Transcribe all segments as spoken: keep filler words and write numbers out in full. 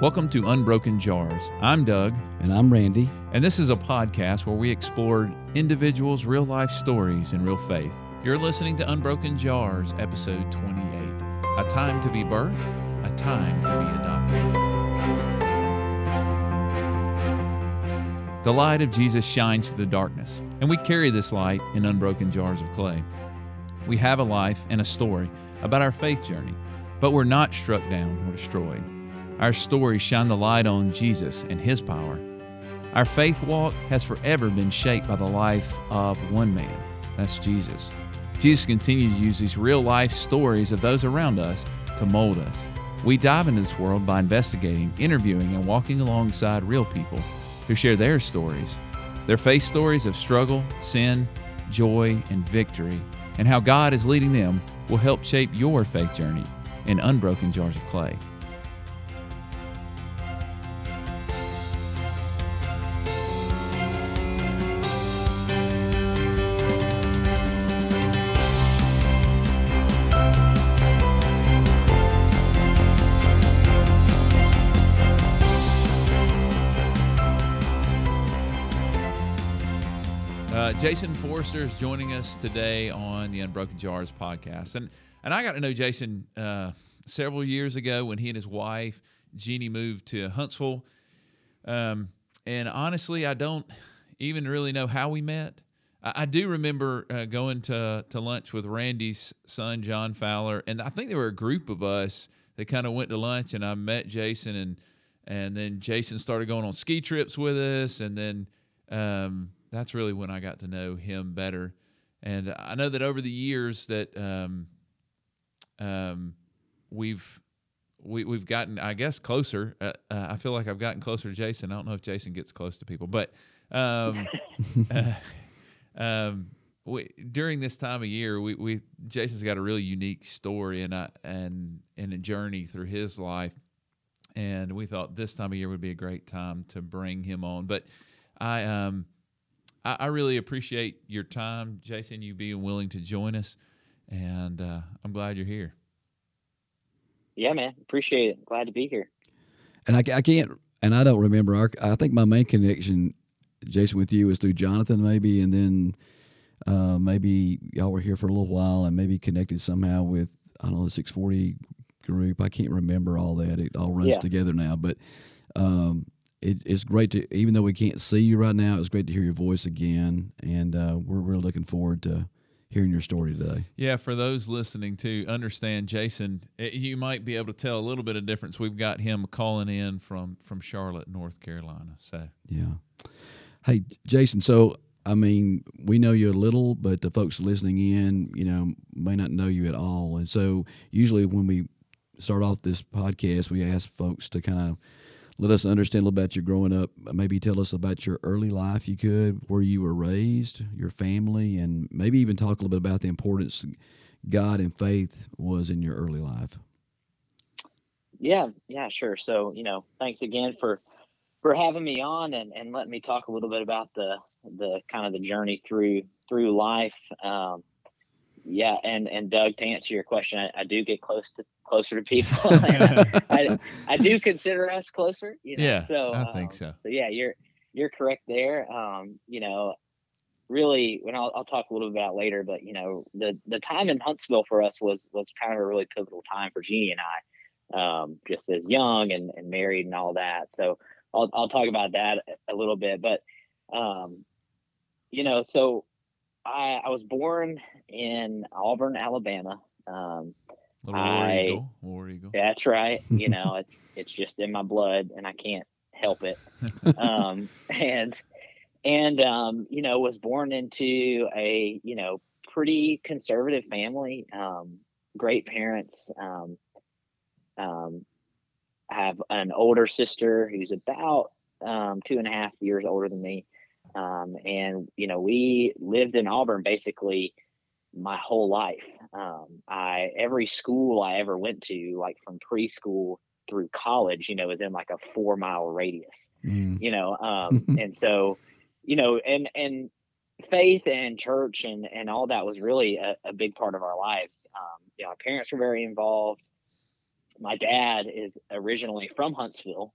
Welcome to Unbroken Jars. I'm Doug. And I'm Randy. And this is a podcast where we explore individuals' real-life stories and real faith. You're listening to Unbroken Jars, episode twenty-eight, A Time to Be Birthed, A Time to Be Adopted. The light of Jesus shines through the darkness, and we carry this light in unbroken jars of clay. We have a life and a story about our faith journey, but we're not struck down or destroyed. Our stories shine the light on Jesus and His power. Our faith walk has forever been shaped by the life of one man, that's Jesus. Jesus continues to use these real-life stories of those around us to mold us. We dive into this world by investigating, interviewing, and walking alongside real people who share their stories, their faith stories of struggle, sin, joy, and victory, and how God is leading them will help shape your faith journey in Unbroken Jars of Clay. Jason Forrester is joining us today on the Unbroken Jars podcast. And and I got to know Jason uh, several years ago when he and his wife, Jeannie, moved to Huntsville. Um, and honestly, I don't even really know how we met. I, I do remember uh, going to, to lunch with Randy's son, John Fowler. And I think there were a group of us that kind of went to lunch, and I met Jason. And, and then Jason started going on ski trips with us. And then... Um, That's really when I got to know him better. And I know that over the years that um, um, we've we, we've gotten, I guess, closer. Uh, uh, I feel like I've gotten closer to Jason. I don't know if Jason gets close to people, but um, uh, um, we, during this time of year, we, we Jason's got a really unique story and I, and and a journey through his life. And we thought this time of year would be a great time to bring him on, but I. Um, I really appreciate your time, Jason, you being willing to join us, and uh, I'm glad you're here. Yeah, man. Appreciate it. Glad to be here. And I, I can't, and I don't remember. Our, I think my main connection, Jason, with you is through Jonathan maybe, and then uh, maybe y'all were here for a little while and maybe connected somehow with, I don't know, the six forty group. I can't remember all that. It all runs yeah. together now, but um It, it's great to, even though we can't see you right now, it's great to hear your voice again, and uh, we're really looking forward to hearing your story today. Yeah, for those listening too, understand Jason, it, you might be able to tell a little bit of difference. We've got him calling in from, from Charlotte, North Carolina. So yeah. Hey, Jason, so, I mean, we know you a little, but the folks listening in, you know, may not know you at all. And so usually when we start off this podcast, we ask folks to kind of let us understand a little about your growing up. Maybe tell us about your early life, you could, where you were raised, your family, and maybe even talk a little bit about the importance God and faith was in your early life. Yeah, yeah, sure. So, you know, thanks again for for having me on and, and letting me talk a little bit about the the kind of the journey through through life. Um, yeah, and, and Doug, to answer your question, I, I do get close to closer to people. I, I, I do consider us closer, you know. Yeah, so I um, think so. So yeah, you're you're correct there. Um, you know, really, when I'll, I'll talk a little bit about later, but you know, the the time in Huntsville for us was was kind of a really pivotal time for Jeannie and I. Um, just as young and, and married and all that. So I'll I'll talk about that a little bit, but um, you know, so I, I was born in Auburn, Alabama. Um, Little War I, Eagle. War Eagle. That's right. You know, it's it's just in my blood, and I can't help it. Um, and and um, you know, was born into a you know pretty conservative family. Um, great parents. Um, um, I have an older sister who's about um, two and a half years older than me. Um, and, you know, we lived in Auburn basically my whole life. Um, I, every school I ever went to, like from preschool through college, you know, was in like a four mile radius, mm. you know? Um, and so, you know, and, and faith and church and, and all that was really a, a big part of our lives. Um, you know, our parents were very involved. my dad is originally from Huntsville.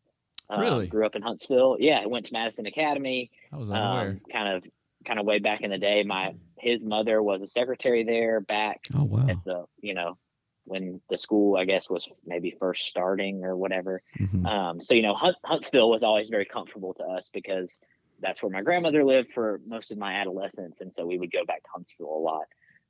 Um, really? Grew up in Huntsville. Yeah, went to Madison Academy. I was unaware. Um, kind of, kind of way back in the day. My his mother was a secretary there back. Oh wow. At the you know when the school I guess was maybe first starting or whatever. Mm-hmm. Um, so you know Hunt, Huntsville was always very comfortable to us because that's where my grandmother lived for most of my adolescence, and so we would go back to Huntsville a lot.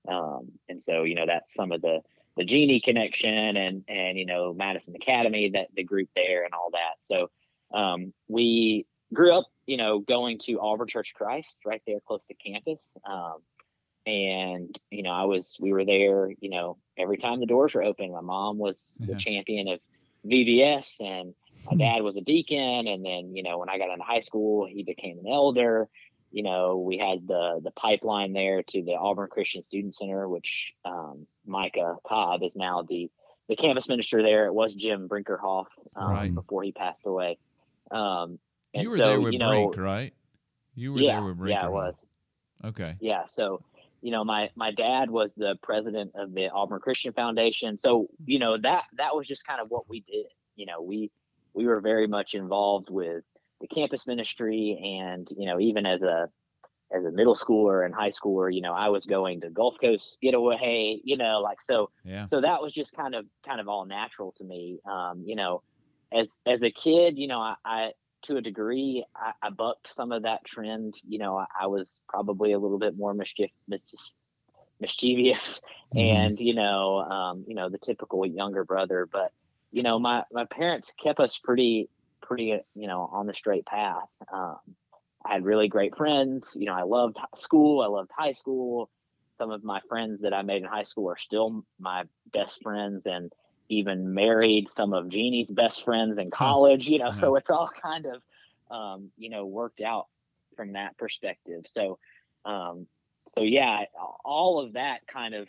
Um, and so you know that's some of the the Jeannie connection and and you know Madison Academy, that the group there and all that. So. Um, we grew up, you know, going to Auburn Church of Christ right there close to campus. Um, and, you know, I was, we were there, you know, every time the doors were open. My mom was yeah. the champion of V B S and my dad was a deacon. And then, you know, when I got into high school, he became an elder. You know, we had the, the pipeline there to the Auburn Christian Student Center, which, um, Micah Cobb is now the, the campus minister there. It was Jim Brinkerhoff, um, right. before he passed away. Um, and you were so, there with you know, Brink, right? You were yeah, there with Brink. Yeah, I was. Okay. Yeah. So, you know, my, my dad was the president of the Auburn Christian Foundation. So, you know, that, that was just kind of what we did. You know, we, we were very much involved with the campus ministry and, you know, even as a, as a middle schooler and high schooler, you know, I was going to Gulf Coast getaway, you know, like, so, yeah. so that was just kind of, kind of all natural to me. Um, you know, As as a kid, you know, I, I to a degree, I, I bucked some of that trend. You know, I, I was probably a little bit more mischief, mischief, mischievous and, you know, um, you know, the typical younger brother. But, you know, my, my parents kept us pretty, pretty, you know, on the straight path. Um, I had really great friends. You know, I loved school. I loved high school. Some of my friends that I made in high school are still my best friends and even married some of Jeannie's best friends in college, you know, so it's all kind of, um, you know, worked out from that perspective. So, um, so yeah, all of that kind of,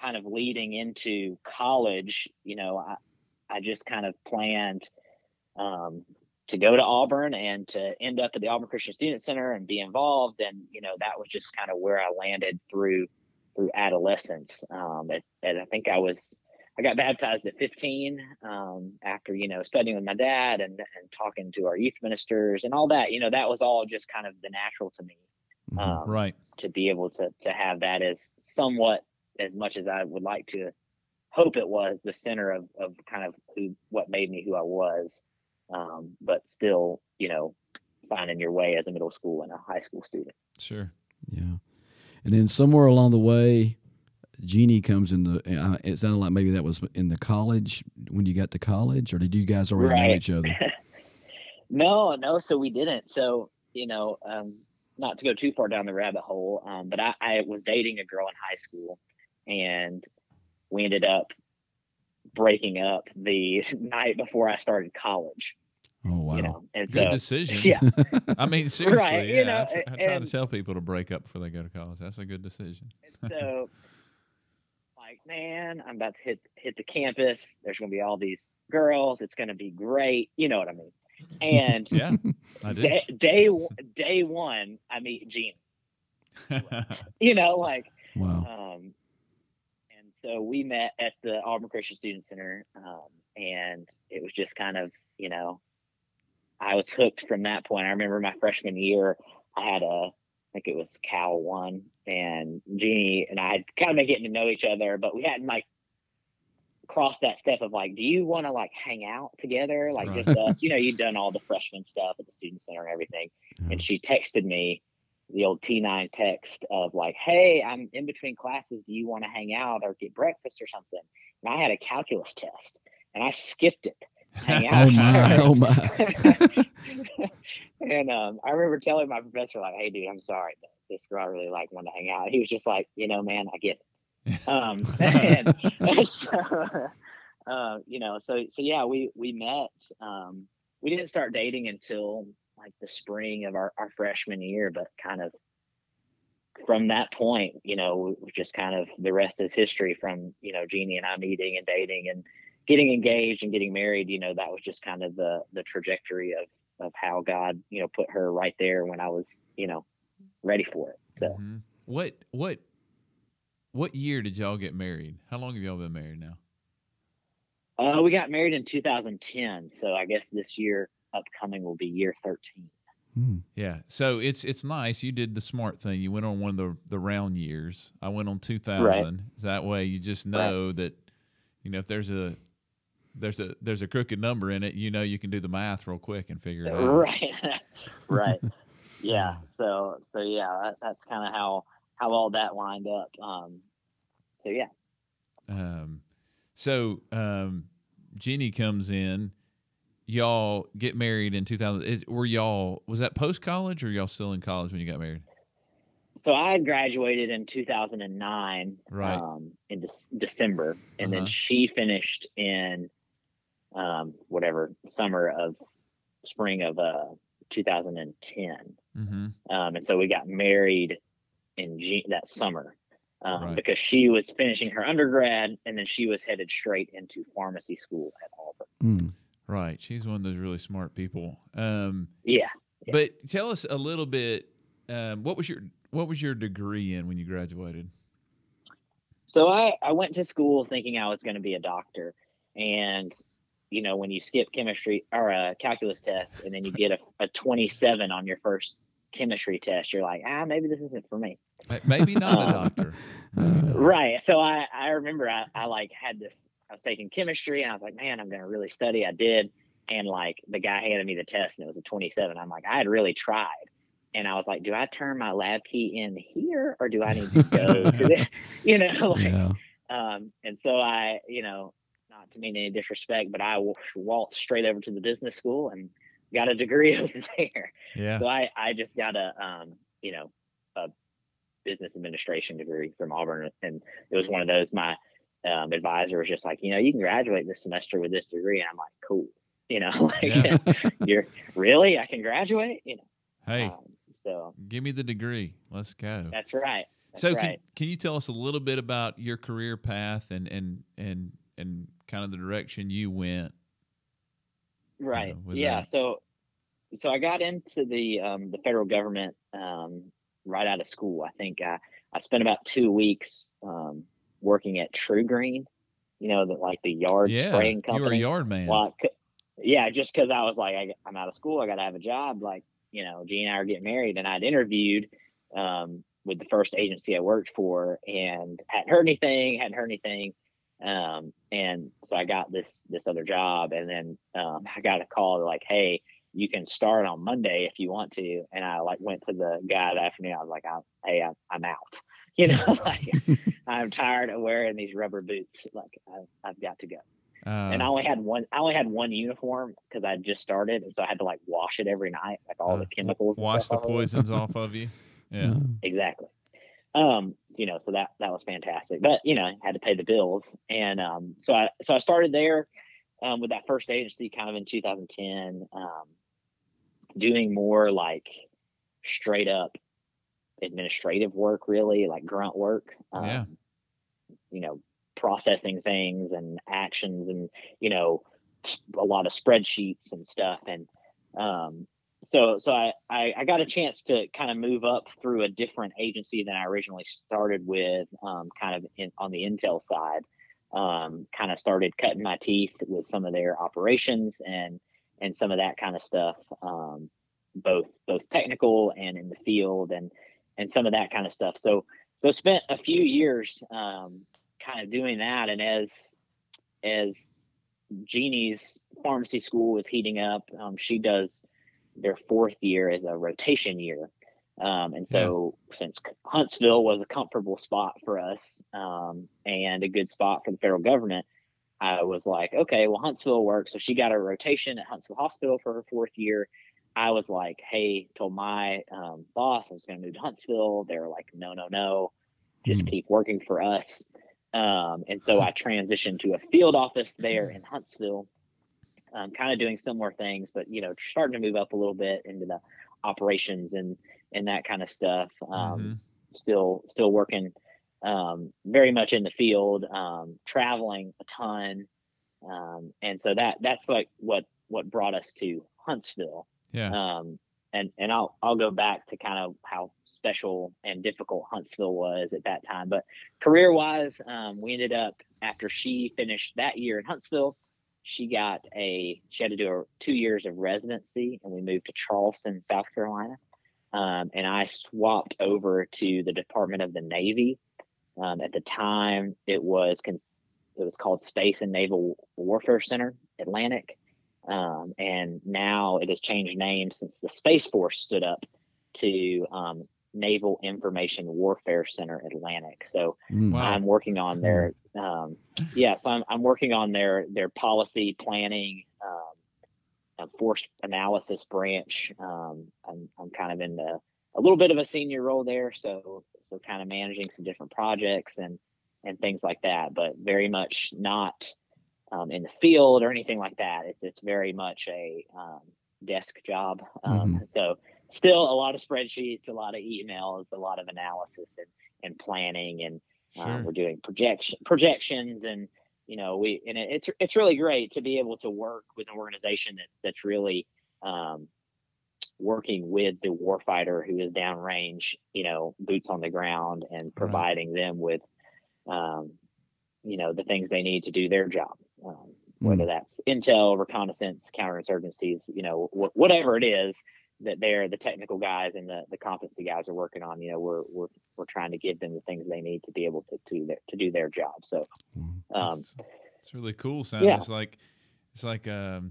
kind of leading into college, you know, I, I just kind of planned, um, to go to Auburn and to end up at the Auburn Christian Student Center and be involved. And, you know, that was just kind of where I landed through, through adolescence. Um, and, and I think I was, I got baptized at fifteen, um, after, you know, studying with my dad and, and talking to our youth ministers and all that. You know, that was all just kind of the natural to me, um, right. to be able to to have that as somewhat, as much as I would like to hope it was, the center of, of kind of who, what made me who I was, um, but still, you know, finding your way as a middle school and a high school student. Sure. Yeah. And then somewhere along the way, Jeannie comes in the, uh, it sounded like maybe that was in the college, when you got to college, or did you guys already right. know each other? no, no, so we didn't. So, you know, um, not to go too far down the rabbit hole, um, but I, I was dating a girl in high school, and we ended up breaking up the night before I started college. Oh, wow. You know? And Good so, decision. Yeah. I mean, seriously, right, yeah, you know, I, tr- I try and, to tell people to break up before they go to college. That's a good decision. And so... like, man, I'm about to hit hit the campus. There's going to be all these girls. It's going to be great. You know what I mean? And yeah, I did. Day, day, day one, I meet Jeannie. you know, like, wow. Um, and so we met at the Auburn Christian Student Center, um, and it was just kind of, you know, I was hooked from that point. I remember my freshman year, I had a, I think it was Cal one, and Jeannie and I had kind of been getting to know each other, but we hadn't like crossed that step of like, do you want to like hang out together? Like right. just us, you know, you'd done all the freshman stuff at the student center and everything. Yeah. And she texted me the old T nine text of like, hey, I'm in between classes. Do you want to hang out or get breakfast or something? And I had a calculus test and I skipped it. Hang out. Oh my! Oh my! And um, I remember telling my professor, like, "Hey, dude, I'm sorry, but this girl I really like wanted to hang out." He was just like, "You know, man, I get it." Um, and, and so, uh, you know, so so yeah, we we met. Um, we didn't start dating until like the spring of our, our freshman year, but kind of from that point, you know, we just kind of the rest is history. From you know, Jeannie and I meeting and dating and getting engaged and getting married, you know, that was just kind of the, the trajectory of, of how God, you know, put her right there when I was, you know, ready for it. So mm-hmm. what, what, what year did y'all get married? How long have y'all been married now? Uh, we got married in two thousand ten, so I guess this year upcoming will be year thirteen. Hmm. Yeah, so it's it's nice. You did the smart thing. You went on one of the, the round years. I went on two thousand. Right. That way you just know right. that, you know, if there's a there's a there's a crooked number in it, you know, you can do the math real quick and figure it out. Right, right. Yeah. So so yeah, that, that's kind of how how all that lined up. Um, so yeah. Um. So, um, Jeannie comes in, y'all get married in two thousand. Is, were y'all, was that post-college or y'all still in college when you got married? So I had graduated in two thousand nine, right. um, in De- December. And uh-huh. then she finished in, um, whatever summer of spring of, uh, two thousand ten. Mm-hmm. Um, and so we got married in G- that summer. Um, right. Because she was finishing her undergrad, and then she was headed straight into pharmacy school at Auburn. Mm. Right. She's one of those really smart people. Um, yeah, yeah. But tell us a little bit, um, what was your what was your degree in when you graduated? So I, I went to school thinking I was going to be a doctor. And, you know, when you skip chemistry or a calculus test, and then you get a, a twenty-seven on your first chemistry test, you're like, ah, maybe this isn't for me. Maybe not um, a doctor. Right. So I, I remember I, I like had this, I was taking chemistry and I was like, man, I'm going to really study. I did. And like the guy handed me the test and it was a twenty-seven. I'm like, I had really tried. And I was like, do I turn my lab key in here or do I need to go to this? You know, like, yeah. um, and so I, you know, not to mean any disrespect, but I waltzed straight over to the business school and got a degree over there. Yeah. So I, I just got a, um, you know, a business administration degree from Auburn. And it was one of those, my um, advisor was just like, you know, you can graduate this semester with this degree. And I'm like, cool. You know, like, yeah. you're really, I can graduate, you know? Hey, um, so give me the degree. Let's go. That's right. That's so right. Can, can you tell us a little bit about your career path and, and, and, and kind of the direction you went? Right. Uh, yeah. That. So, so I got into the, um, the federal government, um, right out of school. I think I, I spent about two weeks, um, working at True Green, you know, that like the yard yeah, spraying company. You were a yard man. Well, I, yeah. Just cause I was like, I, I'm out of school. I got to have a job. Like, you know, Jeannie and I are getting married, and I'd interviewed, um, with the first agency I worked for, and hadn't heard anything, hadn't heard anything. Um, and so I got this, this other job, and then, um, I got a call like, hey, you can start on Monday if you want to. And I like went to the guy that afternoon. I was like, I'm, Hey, I'm, I'm out, you know, like I'm tired of wearing these rubber boots. Like I, I've got to go. Uh, and I only had one, I only had one uniform cause I just started. And so I had to like wash it every night, like all uh, the chemicals, wash the poisons off of you. Yeah, exactly. Um, you know, so that, that was fantastic, but you know, I had to pay the bills. And, um, so I, so I started there, um, with that first agency kind of in two thousand ten, um, doing more like straight up administrative work, really like grunt work, um, yeah. you know, processing things and actions and, you know, a lot of spreadsheets and stuff. And, um, So, so I, I, I got a chance to kind of move up through a different agency than I originally started with, um, kind of in, on the intel side, um, kind of started cutting my teeth with some of their operations and, and some of that kind of stuff, um, both, both technical and in the field and, and some of that kind of stuff. So, so spent a few years, um, kind of doing that. And as, as Jeannie's pharmacy school was heating up, um, she does their fourth year is a rotation year. Um, and so yeah. since Huntsville was a comfortable spot for us, um, and a good spot for the federal government, I was like, okay, well, Huntsville works. So she got a rotation at Huntsville Hospital for her fourth year. I was like, hey, told my um, boss I was going to move to Huntsville. They were like, no, no, no, just mm. keep working for us. Um, and so I transitioned to a field office there in Huntsville. Um, kind of doing similar things, but, you know, starting to move up a little bit into the operations and, and that kind of stuff. Um, mm-hmm. Still, still working um, very much in the field, um, traveling a ton. Um, and so that, that's like what, what brought us to Huntsville. Yeah. Um, and, and I'll, I'll go back to kind of how special and difficult Huntsville was at that time, but career wise, um, we ended up after she finished that year in Huntsville, she got a, she had to do a, two years of residency, and we moved to Charleston, South Carolina. Um, and I swapped over to the Department of the Navy. Um, at the time, it was con- it was called Space and Naval Warfare Center Atlantic. Um, and now it has changed names since the Space Force stood up to um, Naval Information Warfare Center Atlantic. So wow. I'm working on their um, yeah. So I'm I'm working on their their policy planning, um, force analysis branch. Um, I'm I'm kind of in the, a little bit of a senior role there. So so kind of managing some different projects and and things like that. But very much not Um, in the field or anything like that. It's it's very much a um, desk job. Um, mm-hmm. So still a lot of spreadsheets, a lot of emails, a lot of analysis and, and planning, and um, sure. we're doing projection projections, and you know we and it, it's it's really great to be able to work with an organization that that's really um, working with the warfighter who is downrange, you know, boots on the ground, and providing right. them with um, you know the things they need to do their job. Um, whether mm. that's intel, reconnaissance, counterinsurgencies, you know, wh- whatever it is that they're the technical guys and the, the competency guys are working on, you know, we're we're we're trying to give them the things they need to be able to to, their, to do their job. So, um, it's really cool. Sounds yeah. like it's like um,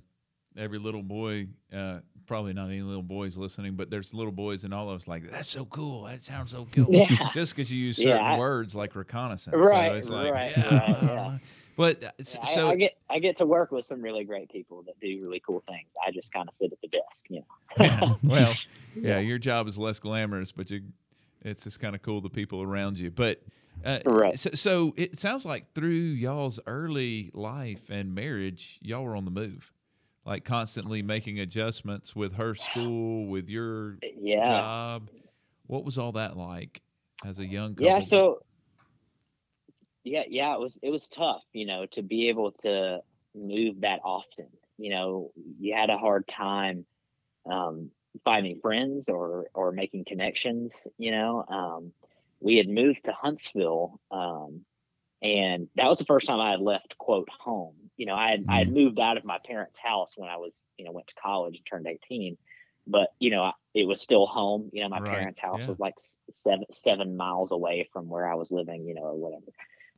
every little boy, uh, probably not any little boys listening, but there's little boys in all of us like that's so cool. That sounds so cool. Yeah. Just because you use certain yeah. words like reconnaissance, right? So it's like, right. Yeah. Right, yeah. But so I, I get I get to work with some really great people that do really cool things. I just kind of sit at the desk, you know. yeah, well, yeah, your job is less glamorous, but you, it's just kind of cool the people around you. But uh, right. So, so it sounds like through y'all's early life and marriage, y'all were on the move, like constantly making adjustments with her school, with your yeah. job. What was all that like as a young couple? Yeah, so. Yeah, yeah, it was it was tough, you know, to be able to move that often. You know, you had a hard time um, finding friends or or making connections. You know, um, we had moved to Huntsville, um, and that was the first time I had left quote home. You know, I had mm-hmm. I had moved out of my parents' house when I was you know went to college and turned eighteen, but you know I, it was still home. You know, my right. parents' house yeah. was like seven seven miles away from where I was living. You know, or whatever.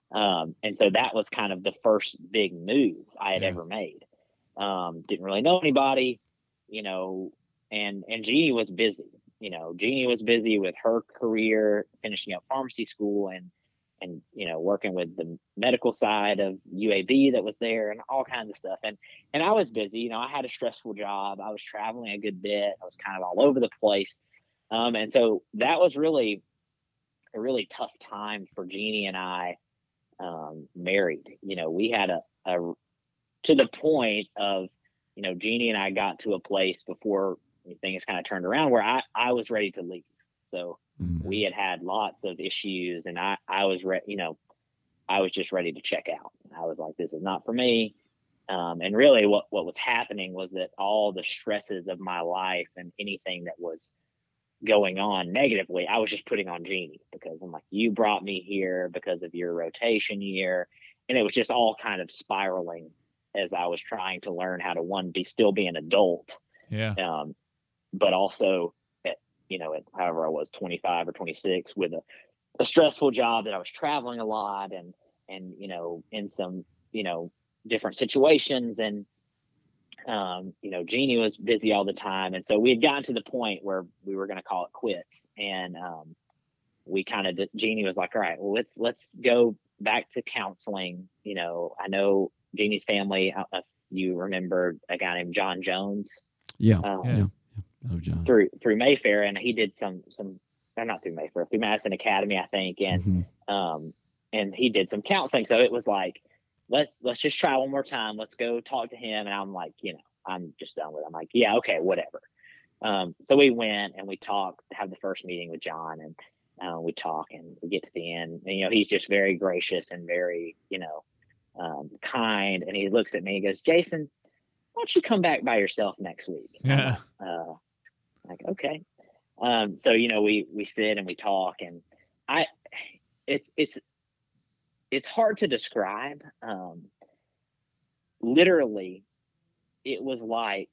Um, and so that was kind of the first big move I had yeah. ever made. Um, didn't really know anybody, you know, and, and Jeannie was busy, you know, Jeannie was busy with her career, finishing up pharmacy school and, and, you know, working with the medical side of U A B that was there and all kinds of stuff. And, and I was busy, you know, I had a stressful job. I was traveling a good bit. I was kind of all over the place. Um, and so that was really a really tough time for Jeannie and I. Um, married, you know, we had a, a, to the point of, you know, Jeannie and I got to a place before things kind of turned around where I, I was ready to leave. So mm-hmm. we had had lots of issues and I, I was ready, you know, I was just ready to check out. I was like, this is not for me. Um, and really what, what was happening was that all the stresses of my life and anything that was going on negatively, I was just putting on Jeannie because I'm like, you brought me here because of your rotation year. And it was just all kind of spiraling as I was trying to learn how to one be still be an adult. Yeah. Um, but also at, you know, at however I was twenty-five or twenty-six with a, a stressful job that I was traveling a lot and, and, you know, in some, you know, different situations and, Um, you know, Jeannie was busy all the time. And so we had gotten to the point where we were going to call it quits. And um, we kind of, Jeannie was like, all right, well, let's, let's go back to counseling. You know, I know Jeannie's family, I don't know if you remember a guy named John Jones. Yeah. Um, yeah. Oh, John. Through, through Mayfair. And he did some, some, or not through Mayfair, through Madison Academy, I think. And, mm-hmm. um, and he did some counseling. So it was like, let's, let's just try one more time. Let's go talk to him. And I'm like, you know, I'm just done with it. I'm like, yeah, okay, whatever. Um, so we went and we talked, have the first meeting with John and, uh, we talk and we get to the end and, you know, he's just very gracious and very, you know, um, kind. And he looks at me and goes, Jason, why don't you come back by yourself next week? Yeah. Uh, like, okay. Um, so, you know, we, we sit and we talk and I, it's, it's, it's hard to describe. Um, literally it was like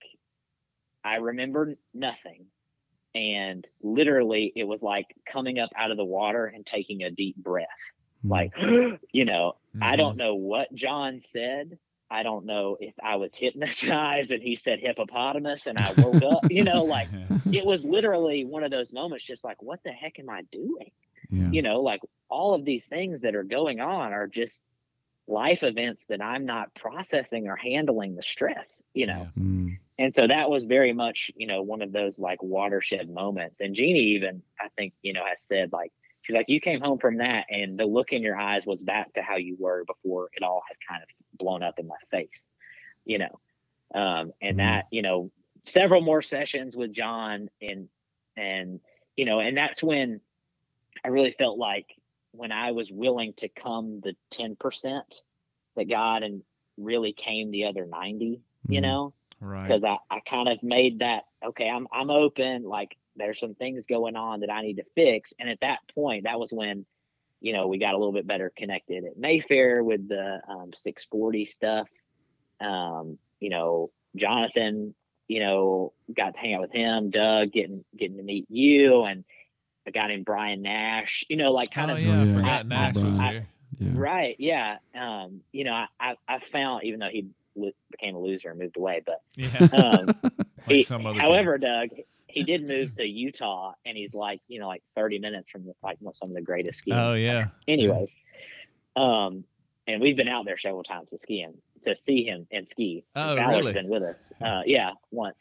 I remember nothing. And literally it was like coming up out of the water and taking a deep breath. Like, you know, mm-hmm. I don't know what John said. I don't know if I was hypnotized and he said hippopotamus and I woke up, you know, like it was literally one of those moments just like, what the heck am I doing? Yeah. You know, like all of these things that are going on are just life events that I'm not processing or handling the stress, you know? Yeah. Mm. And so that was very much, you know, one of those like watershed moments. And Jeannie even, I think, you know, has said like, she's like, you came home from that and the look in your eyes was back to how you were before it all had kind of blown up in my face, you know? Um, and mm-hmm. that, you know, several more sessions with John and, and, you know, and that's when I really felt like when I was willing to come the ten percent that God and really came the other ninety, mm-hmm. you know, right. Cause I, I kind of made that, okay, I'm, I'm open. Like, there's some things going on that I need to fix. And at that point, that was when, you know, we got a little bit better connected at Mayfair with the um, six forty stuff. Um, you know, Jonathan, you know, got to hang out with him, Doug, getting, getting to meet you and a guy named Brian Nash, you know, like kind oh, of, yeah, I forgot I, Nash I, was I, here. Yeah. Right. Yeah. Um, you know, I, I, I found, even though he became a loser and moved away, but, yeah. um, like he, however, guy. Doug, he did move to Utah and he's like, you know, like thirty minutes from the, like some of the greatest skiing. Oh yeah. Anyways. Um, and we've been out there several times to ski and to see him and ski. Oh, Fowler's really? Been with us. Uh, yeah. Once.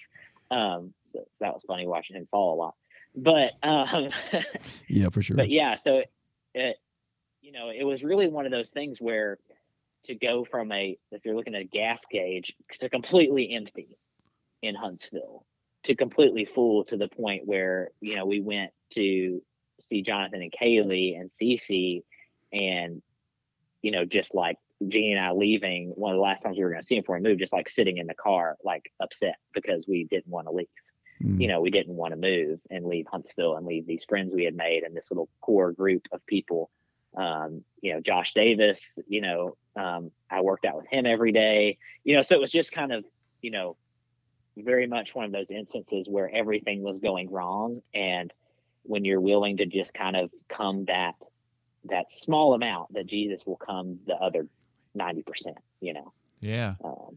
Um, so that was funny watching him fall a lot, but, um, yeah, for sure. But yeah, so it, it, you know, it was really one of those things where to go from a, if you're looking at a gas gauge, to completely empty in Huntsville, to completely full to the point where, you know, we went to see Jonathan and Kaylee and Cece and, you know, just like Jeannie and I leaving one of the last times we were going to see him before we moved, just like sitting in the car, like upset because we didn't want to leave, mm. you know, we didn't want to move and leave Huntsville and leave these friends we had made and this little core group of people, um, you know, Josh Davis, you know, um, I worked out with him every day, you know, so it was just kind of, you know, very much one of those instances where everything was going wrong. And when you're willing to just kind of come that, that small amount that Jesus will come the other ninety percent, you know? Yeah. Um,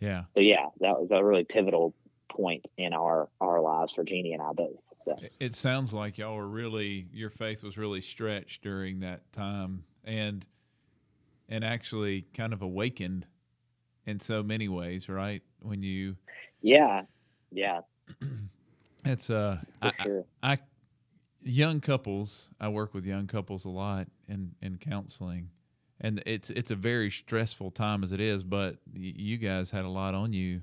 yeah. So yeah, that was a really pivotal point in our, our lives for Jeannie and I both. So. It sounds like y'all were really, your faith was really stretched during that time and, and actually kind of awakened in so many ways, right? When you, yeah, yeah, it's uh, I, sure. I, I young couples. I work with young couples a lot in, in counseling, and it's it's a very stressful time as it is. But you guys had a lot on you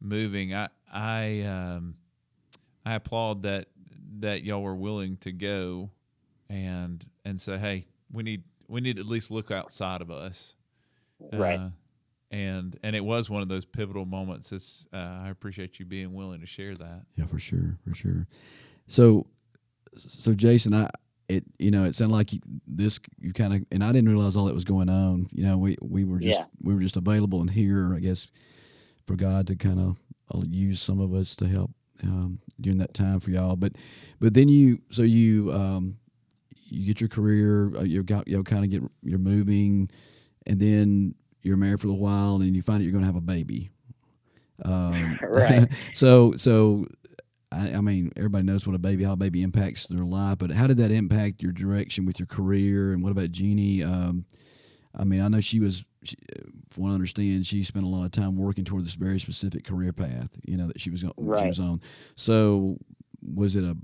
moving. I I um, I applaud that that y'all were willing to go and and say, hey, we need we need to at least look outside of us, right. Uh, And and it was one of those pivotal moments. It's, uh, I appreciate you being willing to share that. Yeah, for sure, for sure. So, so Jason, I it you know it sounded like you, this you kind of and I didn't realize all that was going on. You know, we, we were just yeah. we were just available and here, I guess, for God to kind of use some of us to help um, during that time for y'all. But but then you so you um, you get your career, you you kind of get you're moving, and then. You're married for a while, and you find out you're going to have a baby. Um, right. So, so I, I mean, everybody knows what a baby, how a baby impacts their life. But how did that impact your direction with your career? And what about Jeannie? Um, I mean, I know she was, she, from what I understand, she spent a lot of time working toward this very specific career path. You know that she was going, right. she was on. So, was it a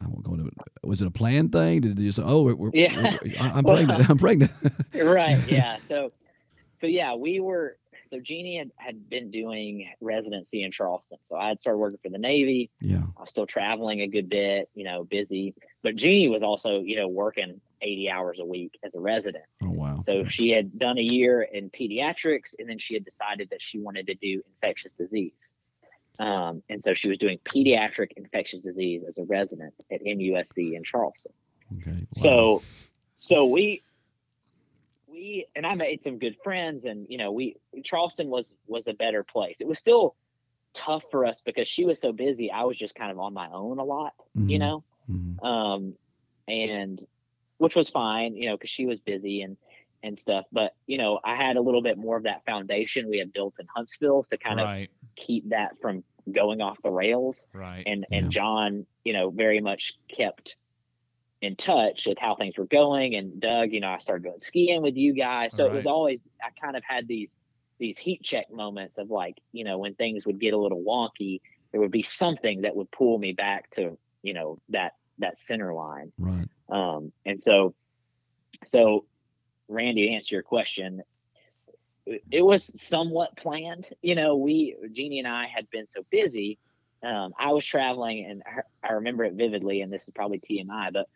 I won't go into it. Was it a planned thing? Did you say, "Oh, we're, we're, yeah. we're, I'm well, pregnant. I'm pregnant." Right. Yeah. So. So, yeah, we were – so Jeannie had, had been doing residency in Charleston. So I had started working for the Navy. Yeah. I was still traveling a good bit, you know, busy. But Jeannie was also, you know, working eighty hours a week as a resident. Oh, wow. So yeah. She had done a year in pediatrics, and then she had decided that she wanted to do infectious disease. Um, and so she was doing pediatric infectious disease as a resident at M U S C in Charleston. Okay. Wow. So, so we – we, and I made some good friends, and, you know, we, Charleston was, was a better place. It was still tough for us because she was so busy. I was just kind of on my own a lot, mm-hmm. you know? Mm-hmm. Um, and which was fine, you know, cause she was busy and, and stuff, but, you know, I had a little bit more of that foundation we had built in Huntsville to kind right. of keep that from going off the rails. Right. And, and yeah. John, you know, very much kept in touch with how things were going. And Doug, you know, I started going skiing with you guys. So right. it was always, I kind of had these, these heat check moments of like, you know, when things would get a little wonky, there would be something that would pull me back to, you know, that, that center line. Right. Um, and so, so Randy, to answer your question, it was somewhat planned. You know, we, Jeannie and I had been so busy. Um, I was traveling, and her, I remember it vividly, and this is probably T M I, but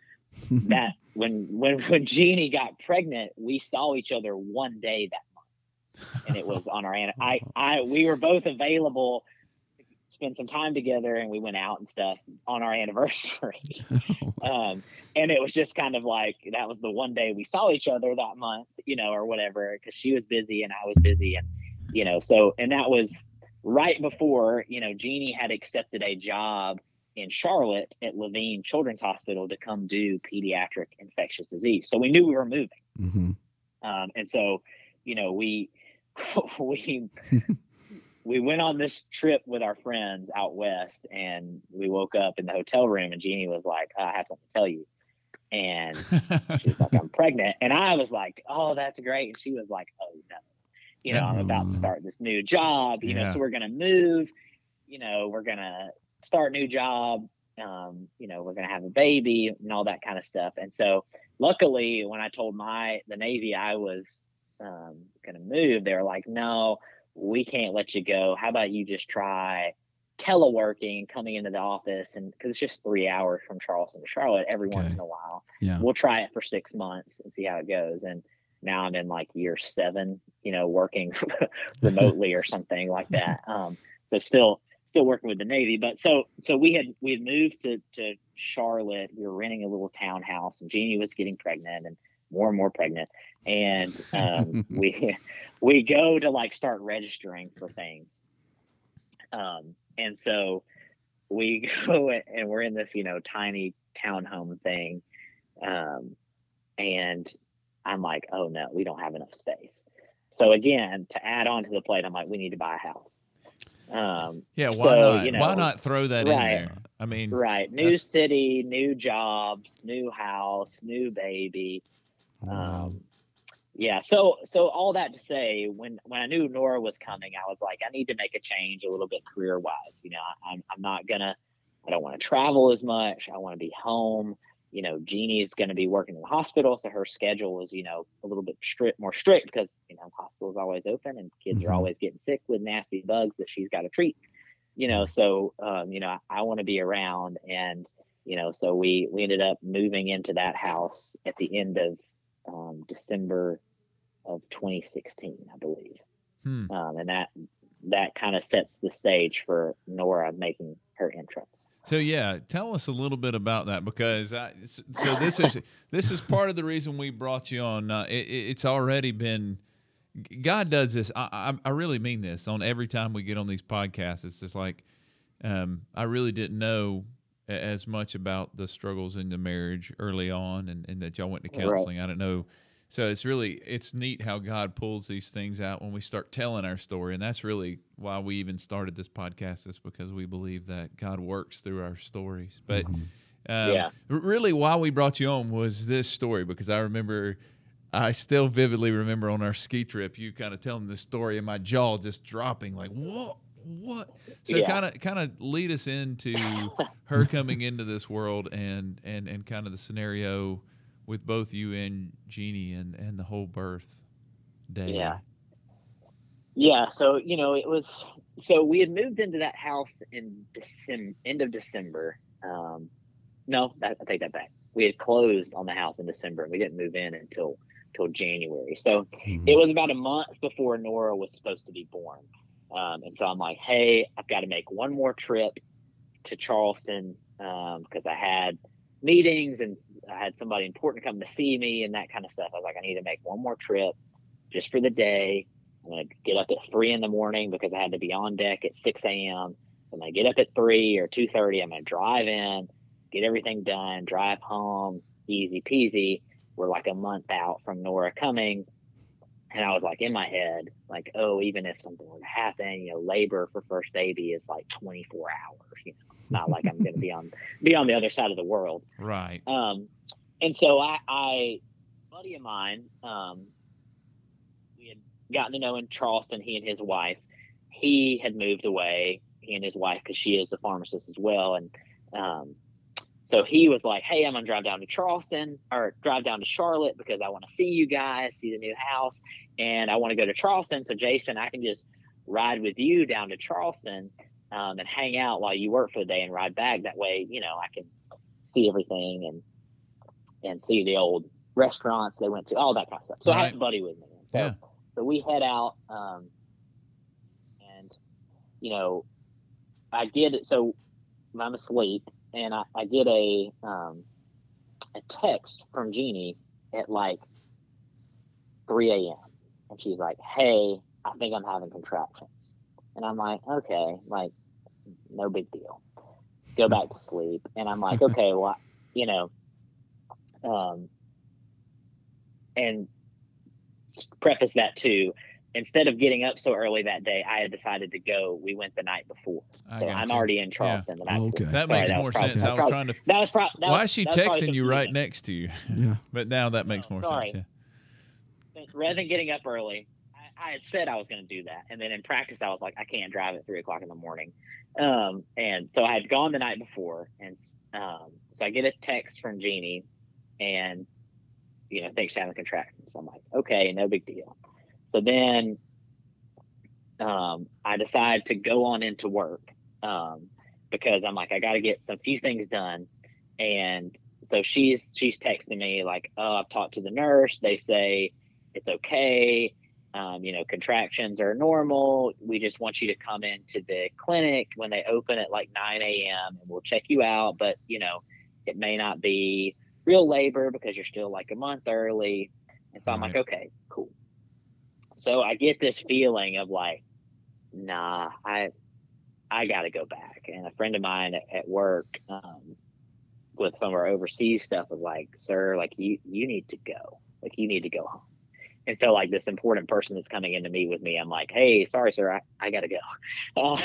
that when, when, when Jeannie got pregnant, we saw each other one day that month, and it was on our, I, I, we were both available to spend some time together, and we went out and stuff on our anniversary. Um, and it was just kind of like, that was the one day we saw each other that month, you know, or whatever, because she was busy and I was busy. And, you know, so, and that was right before, you know, Jeannie had accepted a job in Charlotte at Levine Children's Hospital to come do pediatric infectious disease. So we knew we were moving. Mm-hmm. Um, and so, you know, we, we, we went on this trip with our friends out west, and we woke up in the hotel room, and Jeannie was like, oh, I have something to tell you. And she was like, I'm pregnant. And I was like, oh, that's great. And she was like, oh, no. You know, I'm about to start this new job, you yeah. know, so we're going to move, you know, we're going to start a new job, um, you know, we're going to have a baby and all that kind of stuff. And so luckily when I told my, the Navy I was um, going to move, they were like, no, we can't let you go. How about you just try teleworking and coming into the office? And because it's just three hours from Charleston to Charlotte every okay. once in a while. Yeah. We'll try it for six months and see how it goes. And now I'm in like year seven, you know, working remotely or something like that. Um, so still, still working with the Navy, but so, so we had, we had moved to, to Charlotte. We were renting a little townhouse, and Jeannie was getting pregnant and more and more pregnant. And, um, we, we go to like start registering for things. Um, and so we go and we're in this, you know, tiny townhome thing. Um, and, I'm like, oh no, we don't have enough space. So again, to add on to the plate, I'm like, we need to buy a house. Um, yeah, why so, not? You know, why not throw that right, in there? I mean, right? New that's... city, new jobs, new house, new baby. Wow. Um, yeah. So, so all that to say, when when I knew Nora was coming, I was like, I need to make a change a little bit career wise. You know, I, I'm I'm not gonna, I don't want to travel as much. I want to be home. You know, Jeannie is going to be working in the hospital, so her schedule was, you know, a little bit strict, more strict because, you know, hospital is always open and kids mm-hmm. are always getting sick with nasty bugs that she's got to treat. You know, so, um, you know, I, I want to be around. And, you know, so we, we ended up moving into that house at the end of um, December of twenty sixteen, I believe. Hmm. Um, and that that kind of sets the stage for Nora making her entrance. So yeah, tell us a little bit about that, because I, so this is this is part of the reason we brought you on. Uh, it, it's already been God does this. I, I I really mean this. On every time we get on these podcasts, it's just like um, I really didn't know as much about the struggles in the marriage early on, and, and that y'all went to counseling. Right. I don't know. So it's really it's neat how God pulls these things out when we start telling our story, and that's really why we even started this podcast, is because we believe that God works through our stories. But um, yeah. really, why we brought you on was this story, because I remember, I still vividly remember on our ski trip, you kind of telling this story, and my jaw just dropping, like what, what? So kind of kind of lead us into her coming into this world, and and and kind of the scenario with both you and Jeannie and, and the whole birth day. Yeah. Yeah. So, you know, it was, so we had moved into that house in December, end of December. Um, no, that, I take that back. We had closed on the house in December, and we didn't move in until, until January. So mm-hmm. it was about a month before Nora was supposed to be born. Um, and so I'm like, hey, I've got to make one more trip to Charleston. Um, cause I had meetings and I had somebody important come to see me and that kind of stuff. I was like, I need to make one more trip just for the day. I'm going to get up at three in the morning because I had to be on deck at six a.m. I'm going to get up at three or two thirty. I'm going to drive in, get everything done, drive home, easy peasy. We're like a month out from Nora coming. And I was like in my head, like, oh, even if something were to happen, you know, labor for first baby is like twenty-four hours. You know, it's not like I'm going to be on be on the other side of the world. Right. Um, and so I, I a buddy of mine, um, we had gotten to know in Charleston, he and his wife, he had moved away, he and his wife, because she is a pharmacist as well. And um, so he was like, hey, I'm going to drive down to Charleston or drive down to Charlotte because I want to see you guys, see the new house, and I want to go to Charleston. So, Jason, I can just ride with you down to Charleston um, and hang out while you work for the day and ride back. That way, you know, I can see everything and and see the old restaurants they went to, all that kind of stuff. So right. I had a buddy with me. So, yeah. so we head out um, and, you know, I get it. So I'm asleep, and I, I get a um, a text from Jeannie at like three a.m. and she's like, "Hey, I think I'm having contractions." And I'm like, "Okay, like no big deal." Go back to sleep, and I'm like, "Okay, well, I, you know," um, and preface that too. Instead of getting up so early that day, I had decided to go. We went the night before, so I'm you. already in Charleston. Yeah. The night okay, before. that Sorry, makes that more probably, sense. I was probably, trying to. That was pro- that why was, is she texting you right next to you? Yeah. But now that makes more Sorry. sense. Yeah. Rather than getting up early, I, I had said I was going to do that, and then in practice, I was like, I can't drive at three o'clock in the morning, um, and so I had gone the night before, and um, so I get a text from Jeannie, and you know, thanks for having contractions. So I'm like, okay, no big deal. So then um, I decide to go on into work um, because I'm like, I got to get some few things done. And so she's she's texting me like, oh, I've talked to the nurse. They say it's okay. Um, you know, contractions are normal. We just want you to come into the clinic when they open at like nine a.m. and we'll check you out. But, you know, it may not be real labor because you're still like a month early. And so I'm like, okay, cool. So I get this feeling of like, nah, I, I gotta go back. And a friend of mine at, at work, um, with some of our overseas stuff was like, sir, like you, you need to go, like you need to go home. And so like this important person that's coming in to meet with me, I'm like, hey, sorry, sir, I, I gotta go.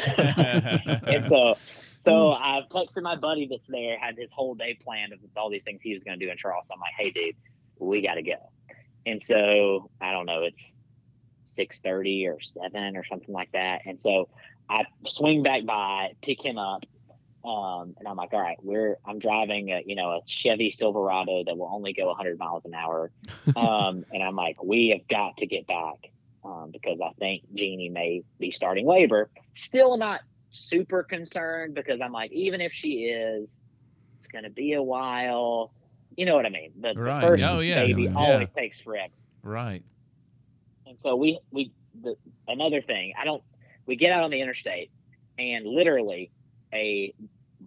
and so, so I've texted my buddy that's there, had his whole day planned of all these things he was gonna do in Charleston. I'm like, hey, dude, we gotta go. And so I don't know, it's six thirty or seven or something like that. And so I swing back by, pick him up. Um, and I'm like, all right, we're, I'm driving a, you know, a Chevy Silverado that will only go one hundred miles an hour. Um, and I'm like, we have got to get back um, because I think Jeannie may be starting labor. Still not super concerned because I'm like, even if she is, it's going to be a while. You know what I mean? The, right. the first oh, yeah. baby yeah. always yeah. takes forever. Right. And so we, we, the, another thing, I don't, we get out on the interstate and literally a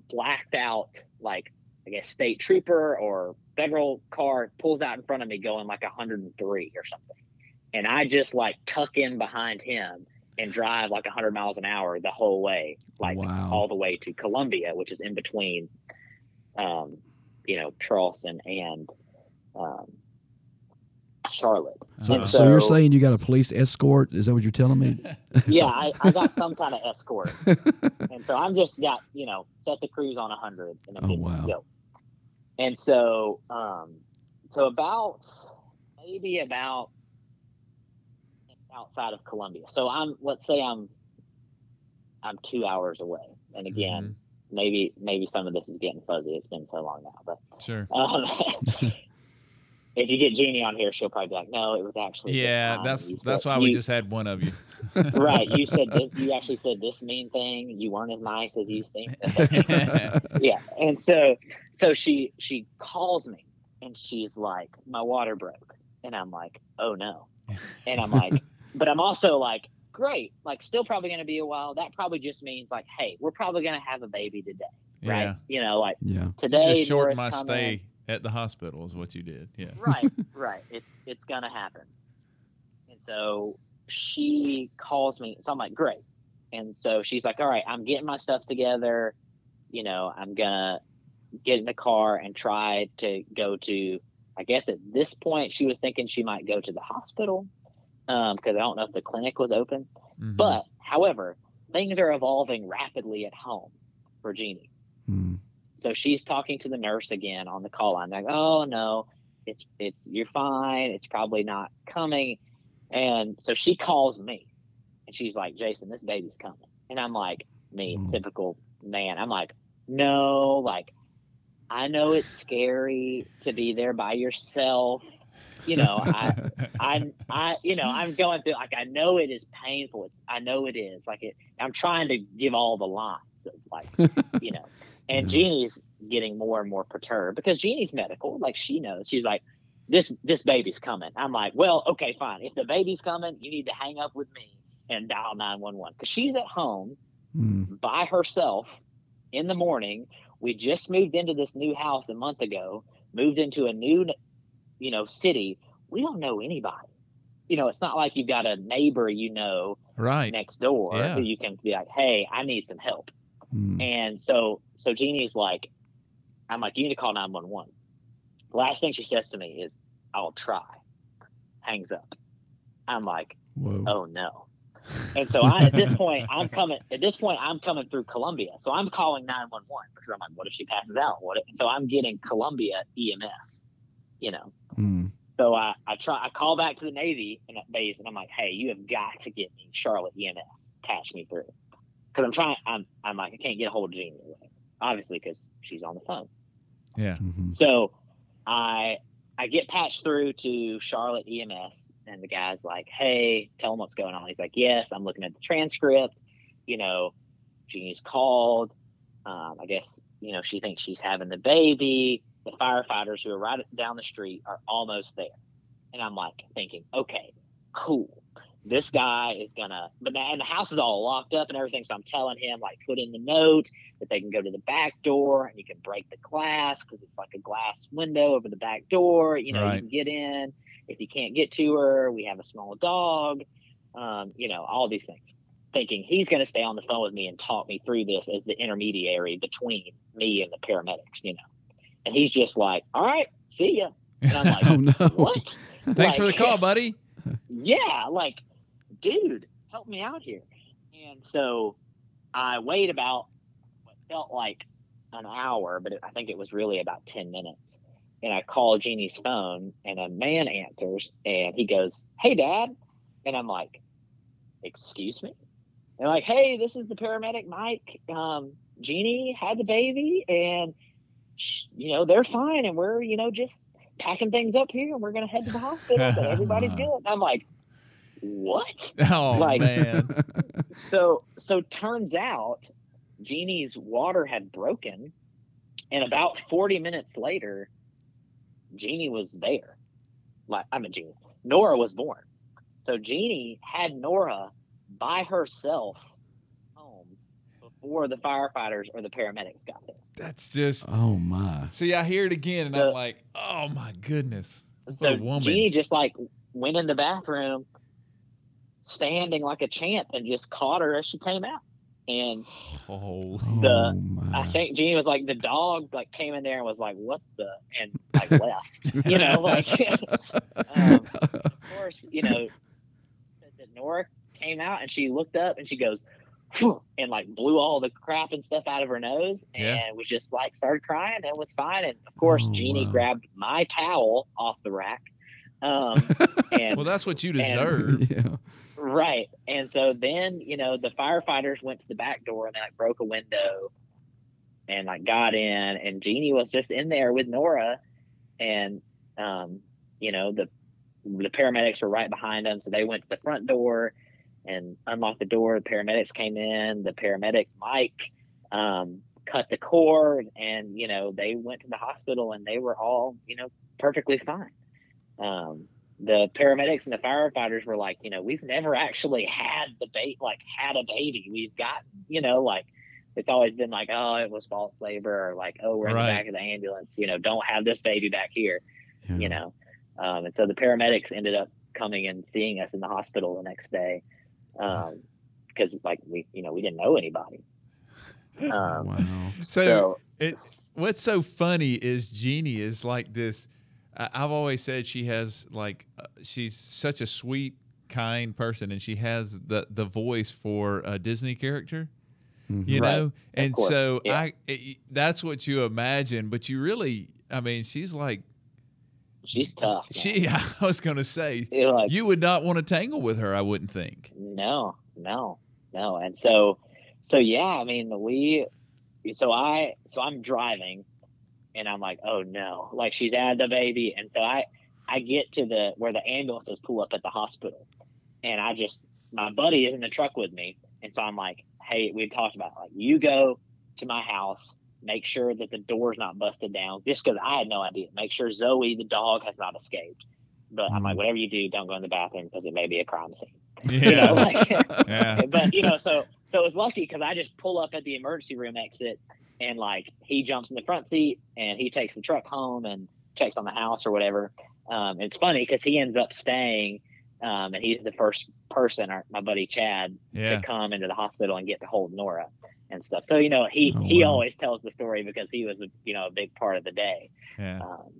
blacked out, like, I guess, state trooper or federal car pulls out in front of me going like one hundred three or something. And I just like tuck in behind him and drive like one hundred miles an hour the whole way, like wow. all the way to Columbia, which is in between, um, you know, Charleston and, um, Charlotte. So, so, so you're saying you got a police escort? Is that what you're telling me? Yeah, I, I got some kind of escort. And so I'm just got, you know, set the cruise on one hundred. And oh, wow. Go. And so, um, so about, maybe about outside of Columbia. So I'm, let's say I'm, I'm two hours away. And again, mm-hmm. maybe, maybe some of this is getting fuzzy. It's been so long now, but sure. Um, if you get Jeannie on here, she'll probably be like, no, it was actually. Yeah, that's said, that's why you, we just had one of you. Right. You said this, you actually said this mean thing. You weren't as nice as you think. Yeah. And so so she she calls me and she's like, my water broke. And I'm like, oh, no. And I'm like, but I'm also like, great. Like, still probably going to be a while. That probably just means like, hey, we're probably going to have a baby today. Right. Yeah. You know, like yeah. today. You just shorten my stay. At the hospital is what you did. Yeah. Right, right. It's it's gonna happen. And so she calls me, so I'm like, great. And so she's like, all right, I'm getting my stuff together. You know, I'm gonna get in the car and try to go to, I guess at this point she was thinking she might go to the hospital because um, I don't know if the clinic was open. Mm-hmm. But however, things are evolving rapidly at home for Jeannie. Mm. So she's talking to the nurse again on the call line. They're like, oh no, it's it's you're fine. It's probably not coming. And so she calls me, and she's like, Jason, this baby's coming. And I'm like, me, mm. typical man. I'm like, no, like, I know it's scary to be there by yourself. You know, I, I, I, you know, I'm going through, like, I know it is painful. I know it is like it, I'm trying to give all the lines of, like, you know, and yeah. Jeannie's getting more and more perturbed because Jeannie's medical. Like, she knows, she's like, this, this baby's coming. I'm like, well, okay, fine. If the baby's coming, you need to hang up with me and dial nine one one. Cause she's at home mm. by herself in the morning. We just moved into this new house a month ago, moved into a new, you know, city. We don't know anybody. You know, it's not like you've got a neighbor, you know, right next door yeah. who you can be like, hey, I need some help. Mm. And so, so Jeannie's like, I'm like, you need to call nine one one. The last thing she says to me is, I'll try. Hangs up. I'm like, whoa. Oh no. And so I, at this point, I'm coming. At this point, I'm coming through Columbia. So I'm calling nine one one because I'm like, what if she passes out? What? If, so I'm getting Columbia E M S. You know. Mm. So I, I try. I call back to the Navy and base, and I'm like, hey, you have got to get me Charlotte E M S. Patch me through because I'm trying. I'm I'm like, I can't get a hold of Jeannie, obviously, because she's on the phone. Yeah. Mm-hmm. So I I get patched through to Charlotte E M S. And the guy's like, hey, tell him what's going on. He's like, yes, I'm looking at the transcript. You know, Jeannie's called. Um, I guess, you know, she thinks she's having the baby. The firefighters who are right down the street are almost there. And I'm like thinking, okay, cool. This guy is going to – but and the house is all locked up and everything. So I'm telling him, like, put in the note that they can go to the back door and you can break the glass because it's like a glass window over the back door. You know, right. You can get in. If you can't get to her, we have a small dog, um, you know, all these things. Thinking he's going to stay on the phone with me and talk me through this as the intermediary between me and the paramedics, you know. And he's just like, all right, see ya. And I'm like, oh, no. What? Thanks like, for the call, buddy. Yeah, like, dude, help me out here. And so I wait about what felt like an hour, but it, I think it was really about ten minutes. And I call Jeannie's phone, and a man answers, and he goes, hey, Dad. And I'm like, excuse me? And I'm like, hey, this is the paramedic, Mike. Um, Jeannie had the baby, and, sh- you know, they're fine, and we're, you know, just packing things up here, and we're going to head to the hospital, so everybody's good. And I'm like, what? Oh, like, man. so, so turns out Jeannie's water had broken, and about forty minutes later, Jeannie was there. Like, I mean, Jeannie. Nora was born. So Jeannie had Nora by herself home before the firefighters or the paramedics got there. That's just. Oh, my. See, I hear it again, and so, I'm like, oh, my goodness. What so a woman. Jeannie just, like, went in the bathroom standing like a champ and just caught her as she came out. And oh, the my. I think Jeannie was like, the dog like came in there and was like, what the, and like left, you know, like, um, of course, you know, Nora came out and she looked up and she goes, phew, and like blew all the crap and stuff out of her nose and yeah. was just like, started crying and was fine. And of course, oh, Jeannie wow. grabbed my towel off the rack. Um, and, well, that's what you deserve. And, yeah. Right. And so then, you know, the firefighters went to the back door and they like broke a window and like got in, and Jeannie was just in there with Nora, and, um, you know, the, the paramedics were right behind them. So they went to the front door and unlocked the door. The paramedics came in, the paramedic Mike, um, cut the cord, and, you know, they went to the hospital and they were all, you know, perfectly fine. Um, the paramedics and the firefighters were like, you know, we've never actually had the ba- like had a baby. We've got, you know, like it's always been like, oh, it was false labor, or like, oh, we're in right. the back of the ambulance, you know, don't have this baby back here, yeah. you know. Um, and so the paramedics ended up coming and seeing us in the hospital the next day um, because, like, we, you know, we didn't know anybody. Um, wow. So, so it's what's so funny is Jeannie is like this. I've always said she has like uh, she's such a sweet, kind person, and she has the the voice for a Disney character, mm-hmm. you right. know. And so yeah. I it, that's what you imagine, but you really, I mean, she's like she's tough. Man. She, I was gonna say, like, you would not want to tangle with her. I wouldn't think. No, no, no. And so, so yeah, I mean, we. So I, so I'm driving. And I'm like, oh no, like she's had the baby. And so I, I get to the, where the ambulances pull up at the hospital. And I just, my buddy is in the truck with me. And so I'm like, hey, we've talked about it. Like, you go to my house, make sure that the door's not busted down, just because I had no idea. Make sure Zoe, the dog, has not escaped. But mm-hmm. I'm like, whatever you do, don't go in the bathroom because it may be a crime scene. Yeah. You know, like, yeah. But, you know, so, so it was lucky because I just pull up at the emergency room exit. And, like, he jumps in the front seat, and he takes the truck home and checks on the house or whatever. Um, it's funny because he ends up staying, um, and he's the first person, our, my buddy Chad, yeah. to come into the hospital and get to hold Nora and stuff. So, you know, he, oh, he wow. always tells the story because he was, you know, a big part of the day. Yeah. Um,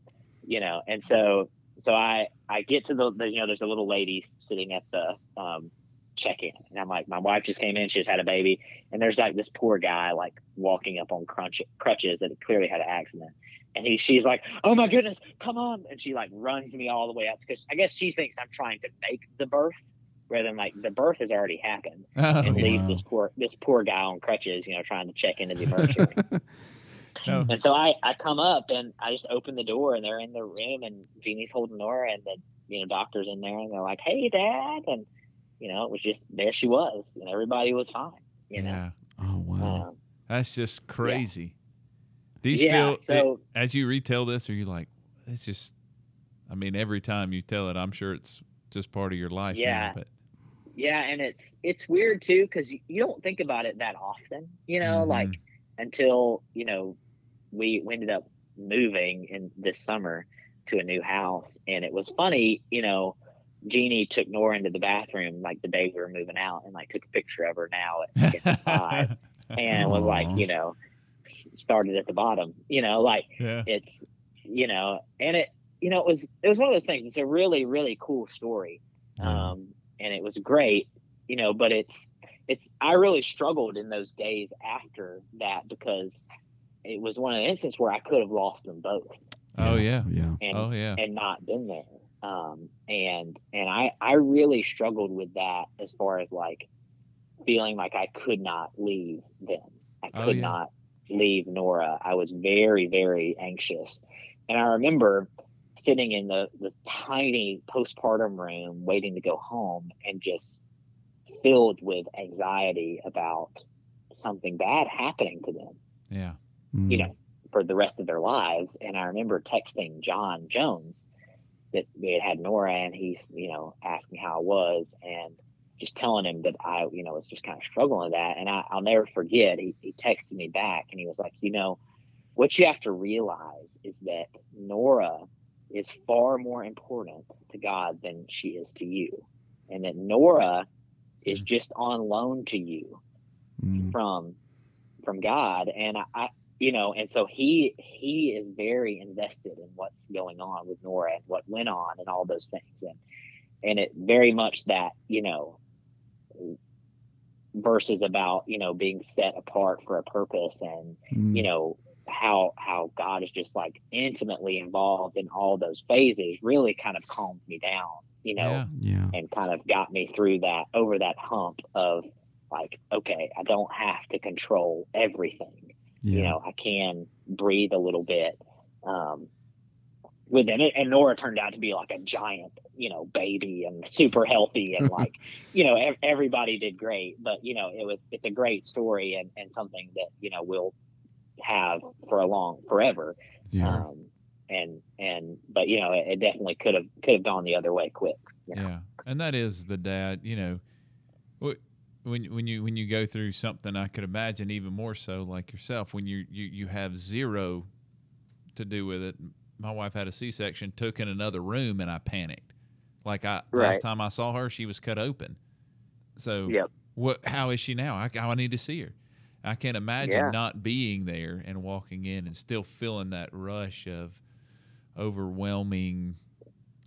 you know, and so so I, I get to the, the, you know, there's a little lady sitting at the um, – check-in, and I'm like, my wife just came in, she just had a baby, and there's like this poor guy like walking up on crunch crutches that clearly had an accident, and he she's like, oh my goodness, come on, and she like runs me all the way up because I guess she thinks I'm trying to make the birth rather than like the birth has already happened, oh, and wow. leaves this poor this poor guy on crutches, you know, trying to check into the emergency room. No. And so I I come up and I just open the door and they're in the room and Jeannie's holding Nora and the, you know, doctor's in there and they're like, hey Dad, and you know, it was just, there she was, and everybody was fine, you yeah. know? Oh, wow. Um, that's just crazy. Yeah. Do you yeah, still, so, it, as you retell this, are you like, it's just, I mean, every time you tell it, I'm sure it's just part of your life. Yeah. Now, but. Yeah, and it's, it's weird, too, because you, you don't think about it that often, you know, mm-hmm. like, until, you know, we, we ended up moving in this summer to a new house, and it was funny, you know, Jeannie took Nora into the bathroom like the day we were moving out and like took a picture of her now at like, five and was like, you know, started at the bottom, you know, like yeah. it's, you know, and it, you know, it was, it was one of those things. It's a really, really cool story. Yeah. Um, and it was great, you know, but it's, it's, I really struggled in those days after that because it was one of the instances where I could have lost them both. Oh yeah. Yeah. And, oh yeah. And not been there. Um, and, and I, I really struggled with that as far as like feeling like I could not leave them. I could oh, yeah. not leave Nora. I was very, very anxious. And I remember sitting in the, the tiny postpartum room, waiting to go home and just filled with anxiety about something bad happening to them. Yeah. Mm. You know, for the rest of their lives. And I remember texting John Jones, that we had had Nora, and he, you know, asked me how I was and just telling him that I, you know, was just kind of struggling with that. And I, I'll never forget, he, he texted me back and he was like, you know, what you have to realize is that Nora is far more important to God than she is to you. And that Nora is just on loan to you mm. from, from God. And I, I you know, and so he he is very invested in what's going on with Nora and what went on and all those things. And and it very much that, you know, verses about, you know, being set apart for a purpose and, mm. you know, how how God is just like intimately involved in all those phases really kind of calmed me down, you know, yeah, yeah. and kind of got me through that, over that hump of like, okay, I don't have to control everything. Yeah. You know, I can breathe a little bit um, within it. And Nora turned out to be like a giant, you know, baby and super healthy and like, you know, ev- everybody did great. But, you know, it was it's a great story and, and something that, you know, we'll have for a long forever. Yeah. Um, and and but, you know, it, it definitely could have could have gone the other way quick. You know? Yeah. And that is the dad, you know, when when you when you go through something, I could imagine even more so, like yourself, when you you, you have zero to do with it. My wife had a C-section, took in another room, and I panicked. Like I right. last time I saw her, she was cut open. So yep. what? How is she now? I, I need to see her. I can't imagine yeah. not being there and walking in and still feeling that rush of overwhelming,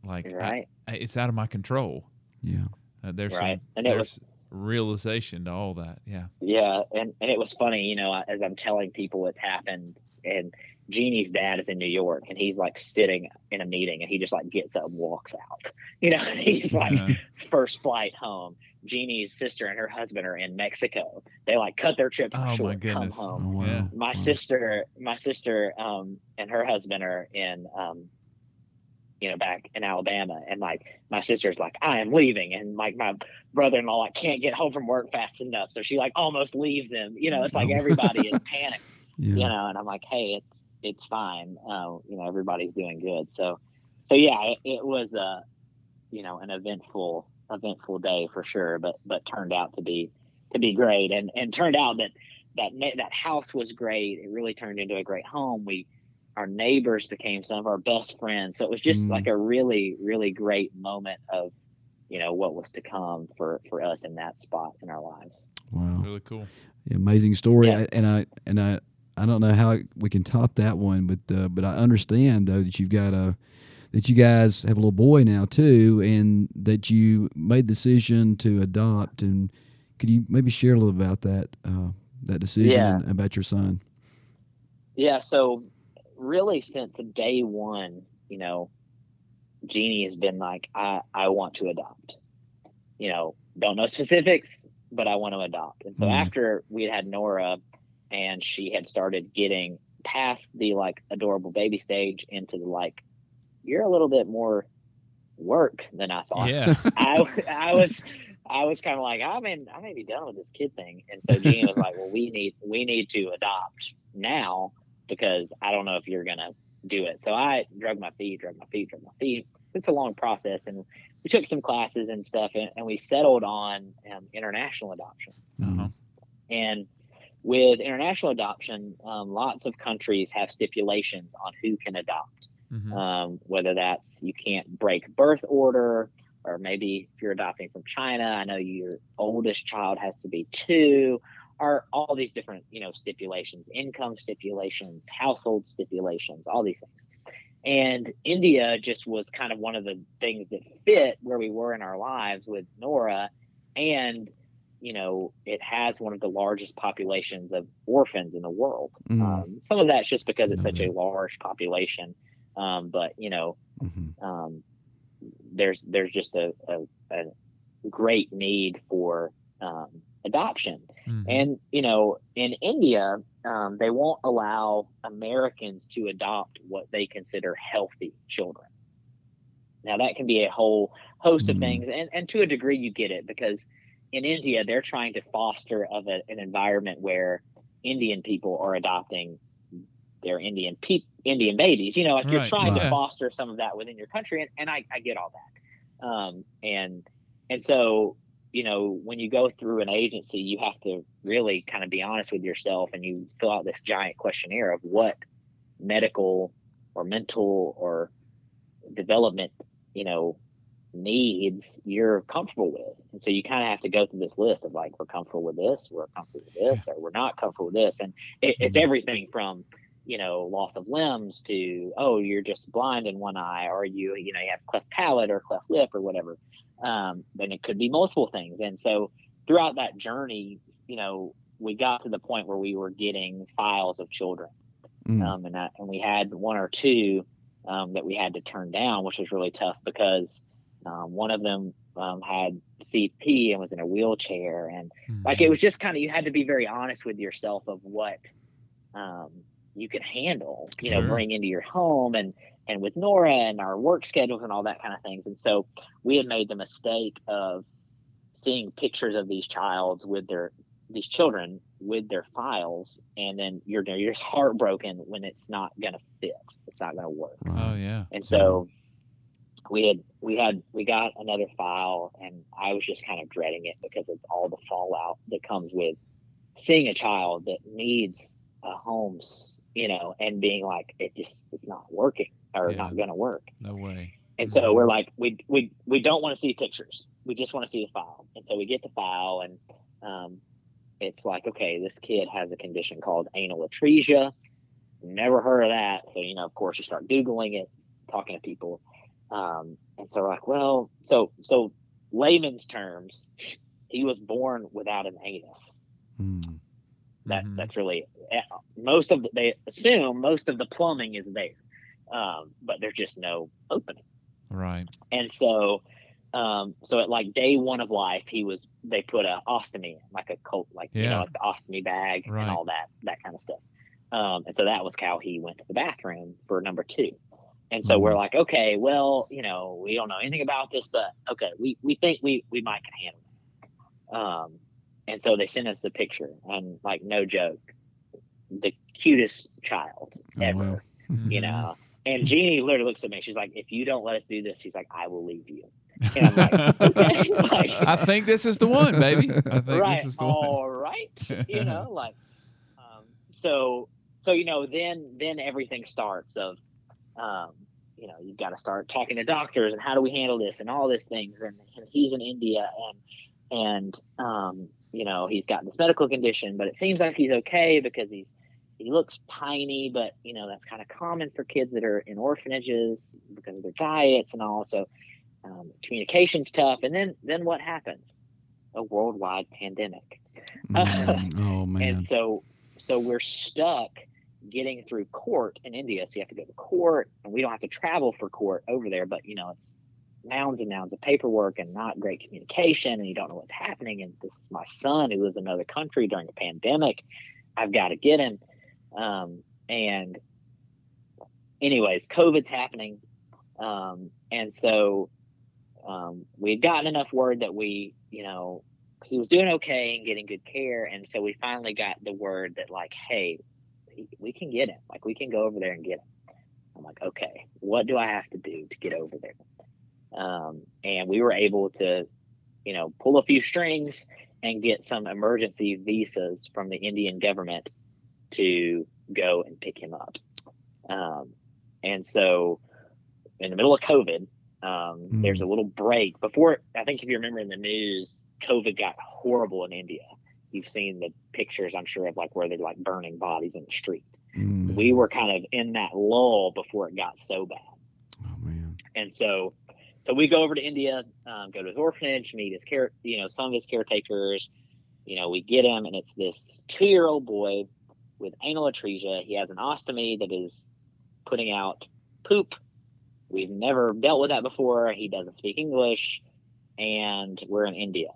like right. I, I, it's out of my control. Yeah, uh, there's right. some, and it there's was, realization to all that. Yeah, yeah, and and it was funny, you know, as I'm telling people what's happened, and Jeannie's dad is in New York, and he's like sitting in a meeting, and he just like gets up and walks out. You know, and he's like yeah. first flight home. Jeannie's sister and her husband are in Mexico. They like cut their trip oh, short and come home. Oh, wow. My wow. sister, my sister, um, and her husband are in, um, you know, back in Alabama. And like my sister's like, I am leaving, and like my brother-in-law like can't get home from work fast enough, so she like almost leaves him. You know, it's like everybody is panicked. Yeah. You know, and I'm like, hey, it's it's fine. Uh, you know, everybody's doing good. So, so yeah, it, it was a, you know, an eventful. eventful day for sure, but but turned out to be to be great, and and turned out that that that house was great. It really turned into a great home. We our neighbors became some of our best friends, so it was just mm. like a really really great moment of, you know, what was to come for for us in that spot in our lives. Wow, really cool, amazing story. Yeah. I, and I and I I don't know how we can top that one, but uh, but I understand though that you've got a that you guys have a little boy now too, and that you made the decision to adopt. And could you maybe share a little about that, uh, that decision yeah. and about your son? Yeah. So really since day one, you know, Jeannie has been like, I, I want to adopt, you know, don't know specifics, but I want to adopt. And so mm. after we had Nora and she had started getting past the like adorable baby stage into the like, you're a little bit more work than I thought. Yeah. I, I was, I was kind of like, I mean, I may be done with this kid thing. And so Gene was like, well, we need, we need to adopt now because I don't know if you're going to do it. So I drug my feet, drug my feet, drug my feet. It's a long process. And we took some classes and stuff and, and we settled on um, international adoption. Uh-huh. And with international adoption, um, lots of countries have stipulations on who can adopt. Mm-hmm. Um, whether that's you can't break birth order, or maybe if you're adopting from China, I know your oldest child has to be two, or all these different, you know, stipulations, income stipulations, household stipulations, all these things. And India just was kind of one of the things that fit where we were in our lives with Nora. And, you know, it has one of the largest populations of orphans in the world. Mm-hmm. Um, some of that's just because it's such a large population. Um, but you know, mm-hmm. um, there's, there's just a, a, a great need for, um, adoption. Mm-hmm. And, you know, in India, um, they won't allow Americans to adopt what they consider healthy children. Now that can be a whole host mm-hmm. of things. And, and to a degree you get it, because in India, they're trying to foster of a, an environment where Indian people are adopting their Indian people. Indian babies, you know, like right, you're trying right. to foster some of that within your country. And, and I, I get all that. Um, and, and so, you know, when you go through an agency, you have to really kind of be honest with yourself and you fill out this giant questionnaire of what medical or mental or development, you know, needs you're comfortable with. And so you kind of have to go through this list of like, we're comfortable with this, we're comfortable with this, or we're not comfortable with this. And it, it's everything from, you know, loss of limbs to, oh, you're just blind in one eye, or you, you know, you have cleft palate or cleft lip or whatever. Um, then it could be multiple things. And so throughout that journey, you know, we got to the point where we were getting files of children. Mm. Um, and, I, and we had one or two um, that we had to turn down, which was really tough because um, one of them um, had C P and was in a wheelchair. And mm. like, it was just kind of, you had to be very honest with yourself of what, um, you can handle, you know, sure. bring into your home and, and with Nora and our work schedules and all that kind of things. And so we had made the mistake of seeing pictures of these childs with their, these children with their files. And then you're, you're just heartbroken when it's not going to fit. It's not going to work. Oh yeah. And so we had we had we got another file, and I was just kind of dreading it because of all the fallout that comes with seeing a child that needs a home, you know, and being like, it just it's not working or yeah. not going to work. No way. And so we're like, we we we don't want to see pictures. We just want to see the file. And so we get the file, and um, it's like, okay, this kid has a condition called anal atresia. Never heard of that. So, you know, of course, you start Googling it, talking to people. Um, and so we're like, well, so so layman's terms, he was born without an anus. Mm. That mm-hmm. That's really most of the, they assume most of the plumbing is there, um, but there's just no opening. Right. And so, um, so at like day one of life, he was, they put a ostomy, like a coat, like, yeah. you know, like the ostomy bag right. and all that, that kind of stuff. Um, and so that was how he went to the bathroom for number two. And so mm-hmm. we're like, okay, well, you know, we don't know anything about this, but okay, we, we think we, we might can handle it. Um, and so they sent us the picture, and like, no joke, the cutest child ever, oh, wow. you know? And Jeannie literally looks at me. She's like, if you don't let us do this, she's like, I will leave you. And I'm like, okay. Like, I think this is the one, baby. I think right, this is the all one. Right. You know, like, um, so, so, you know, then, then everything starts of, um, you know, you've got to start talking to doctors and how do we handle this and all these things. And, and he's in India, and, and, um, you know, he's got this medical condition, but it seems like he's okay because he's, he looks tiny, but, you know, that's kind of common for kids that are in orphanages because of their diets and all. So um, communication's tough. And then then what happens? A worldwide pandemic. Mm, oh, man. And so so we're stuck getting through court in India. So you have to go to court, and we don't have to travel for court over there. But, you know, it's mounds and mounds of paperwork and not great communication, and you don't know what's happening. And this is my son who lives in another country during the pandemic. I've got to get him. Um, and anyways, COVID's happening. Um, and so, um, we had gotten enough word that we, you know, he was doing okay and getting good care. And so we finally got the word that like, hey, we can get him. Like, we can go over there and get him. I'm like, okay, what do I have to do to get over there? Um, and we were able to, you know, pull a few strings and get some emergency visas from the Indian government to go and pick him up. Um, and so in the middle of COVID, um, mm. there's a little break before. I think if you remember in the news, COVID got horrible in India. You've seen the pictures, I'm sure, of like where they're like burning bodies in the street. Mm. We were kind of in that lull before it got so bad. Oh man. And so, so we go over to India, um, go to his orphanage, meet his care, you know, some of his caretakers, you know, we get him, and it's this two-year-old boy with anal atresia. He has an ostomy that is putting out poop. We've never dealt with that before. He doesn't speak English, and we're in India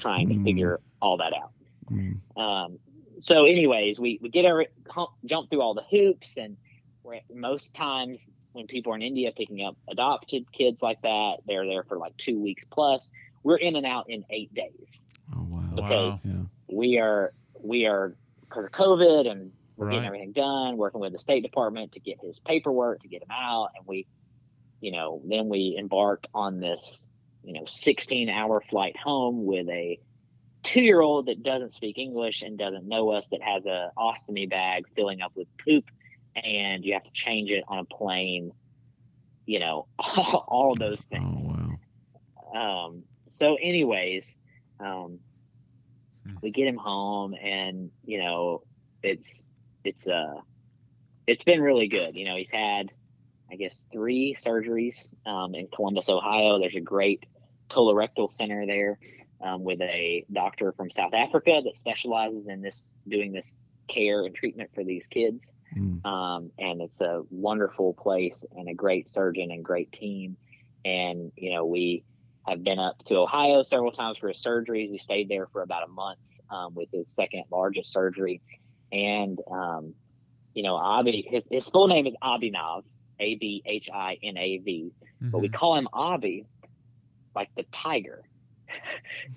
trying to mm. figure all that out. Mm. Um, so anyways, we, we get our jump through all the hoops, and we're, most times when people are in India picking up adopted kids like that, they're there for like two weeks plus. We're in and out in eight days. Oh wow! Because wow. Yeah. we are we are. because of COVID, and we're right. getting everything done, working with the State Department to get his paperwork, to get him out. And we, you know, then we embarked on this, you know, sixteen hour flight home with a two-year-old that doesn't speak English and doesn't know us, that has a ostomy bag filling up with poop, and you have to change it on a plane, you know, all, all those things. Oh, wow. Um, so anyways, um, we get him home, and you know, it's it's uh it's been really good. You know, he's had, I guess, three surgeries um, in Columbus, Ohio. There's a great colorectal center there um, with a doctor from South Africa that specializes in this, doing this care and treatment for these kids. Mm. Um, and it's a wonderful place and a great surgeon and great team. And you know, we. I've been up to Ohio several times for his surgeries. We stayed there for about a month um, with his second largest surgery. And, um, you know, Abhi, his, his full name is Abhinav, A B H I N A V. Mm-hmm. But we call him Abhi, like the tiger.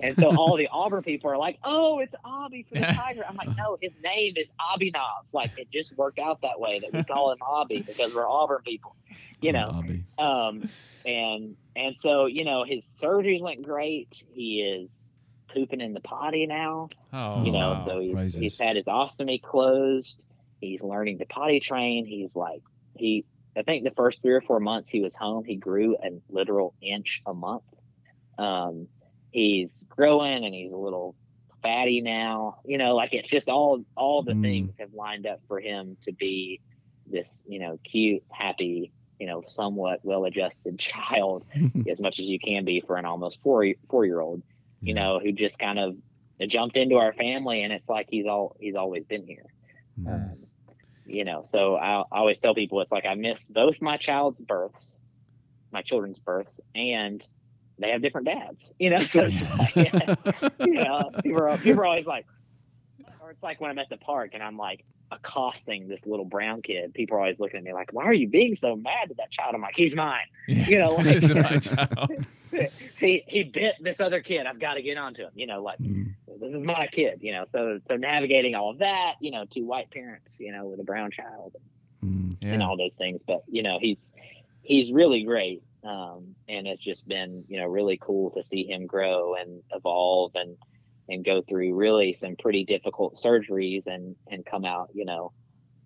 And so all the Auburn people are like, oh, it's Abhi for the Tiger. I'm like, no, his name is Abhinav. Like, it just worked out that way that we call him Abhi because we're Auburn people, you know. Oh, um, and and so, you know, his surgeries went great. He is pooping in the potty now. Oh, you know, wow. So he's, Raises. he's had his ostomy closed. He's learning to potty train. He's like, he, I think the first three or four months he was home, he grew a literal inch a month. Um, he's growing and he's a little fatty now, you know, like it's just all, all the mm. things have lined up for him to be this, you know, cute, happy, you know, somewhat well-adjusted child as much as you can be for an almost four, four-year-old, you yeah. know, who just kind of jumped into our family. And it's like, he's all, he's always been here. Mm. Um, you know, so I, I always tell people, it's like, I missed both my child's births, my children's births, and they have different dads, you know, so it's like, yeah, you know, people are, people are always like, or it's like when I'm at the park and I'm like accosting this little brown kid, people are always looking at me like, why are you being so mad at that child? I'm like, he's mine. Yeah, you know, like, my child. he, he bit this other kid. I've got to get onto him, you know, like mm. this is my kid, you know, so, so navigating all of that, you know, two white parents, you know, with a brown child and, mm, yeah. and all those things. But, you know, he's, he's really great. Um, and it's just been, you know, really cool to see him grow and evolve and, and go through really some pretty difficult surgeries and, and come out, you know,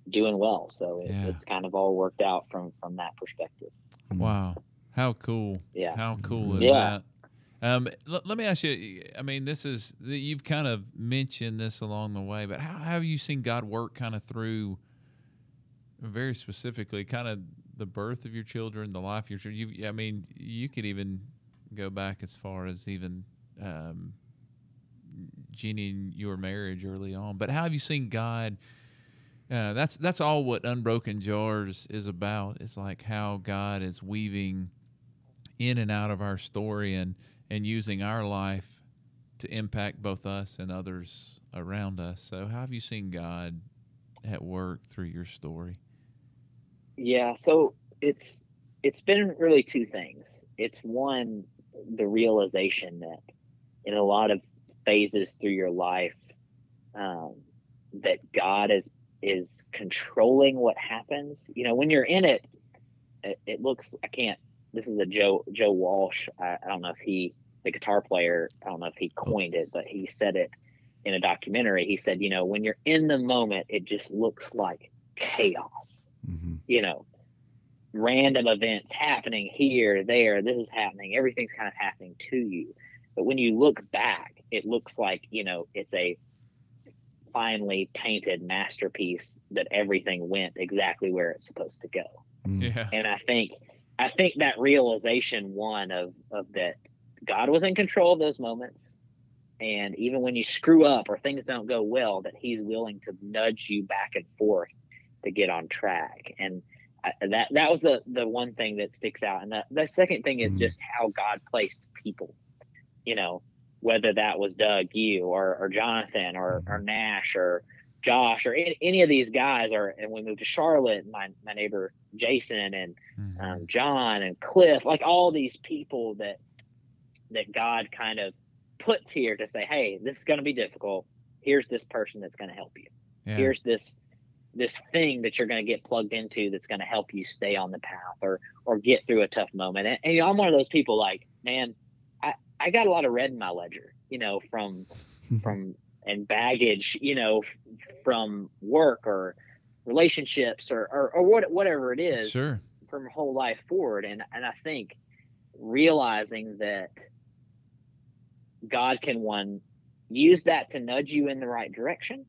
doing well. So it, yeah. it's kind of all worked out from, from that perspective. Wow. How cool. Yeah. How cool is yeah. that? Um, l- let me ask you, I mean, this is, you've kind of mentioned this along the way, but how, how have you seen God work kind of through very specifically kind of the birth of your children, the life of your children? You, I mean, you could even go back as far as even um, Jeannie and your marriage early on. But how have you seen God? Uh, that's that's all what Unbroken Jars is about. It's like how God is weaving in and out of our story and, and using our life to impact both us and others around us. So how have you seen God at work through your story? Yeah, so it's it's been really two things. It's one, the realization that in a lot of phases through your life, um, that God is is controlling what happens. You know, when you're in it, it, it looks. I can't. This is a Joe Joe Walsh. I, I don't know if he, the guitar player. I don't know if he coined it, but he said it in a documentary. He said, you know, when you're in the moment, it just looks like chaos. Mm-hmm. You know, random events happening here, there, this is happening. Everything's kind of happening to you. But when you look back, it looks like, you know, it's a finely painted masterpiece that everything went exactly where it's supposed to go. Yeah. And I think, I think that realization, one, of, of that God was in control of those moments. And even when you screw up or things don't go well, that he's willing to nudge you back and forth to get on track. And I, that that was the the one thing that sticks out. And the, the second thing is mm-hmm. just how God placed people, you know, whether that was Doug, you, or or Jonathan, or or Nash, or Josh, or any, any of these guys. Or and we moved to Charlotte, and my, my neighbor Jason and mm-hmm. um, John and Cliff, like all these people that that God kind of puts here to say, hey, this is going to be difficult. Here's this person that's going to help you. Yeah. Here's this this thing that you're going to get plugged into that's going to help you stay on the path or or get through a tough moment. And, and I'm one of those people like, man, I, I got a lot of red in my ledger, you know, from from and baggage, you know, from work or relationships or, or, or what, whatever it is sure. from whole life forward. And, and I think realizing that God can, one, use that to nudge you in the right direction,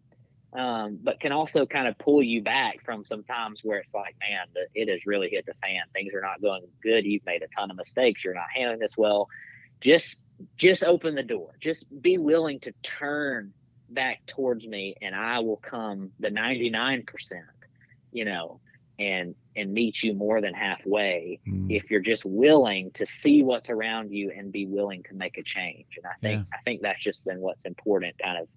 Um, but can also kind of pull you back from some times where it's like, man, it has really hit the fan. Things are not going good. You've made a ton of mistakes. You're not handling this well. Just, just open the door. Just be willing to turn back towards me, and I will come the ninety-nine percent, you know, and and meet you more than halfway mm. if you're just willing to see what's around you and be willing to make a change. And I think yeah. I think that's just been what's important, kind of.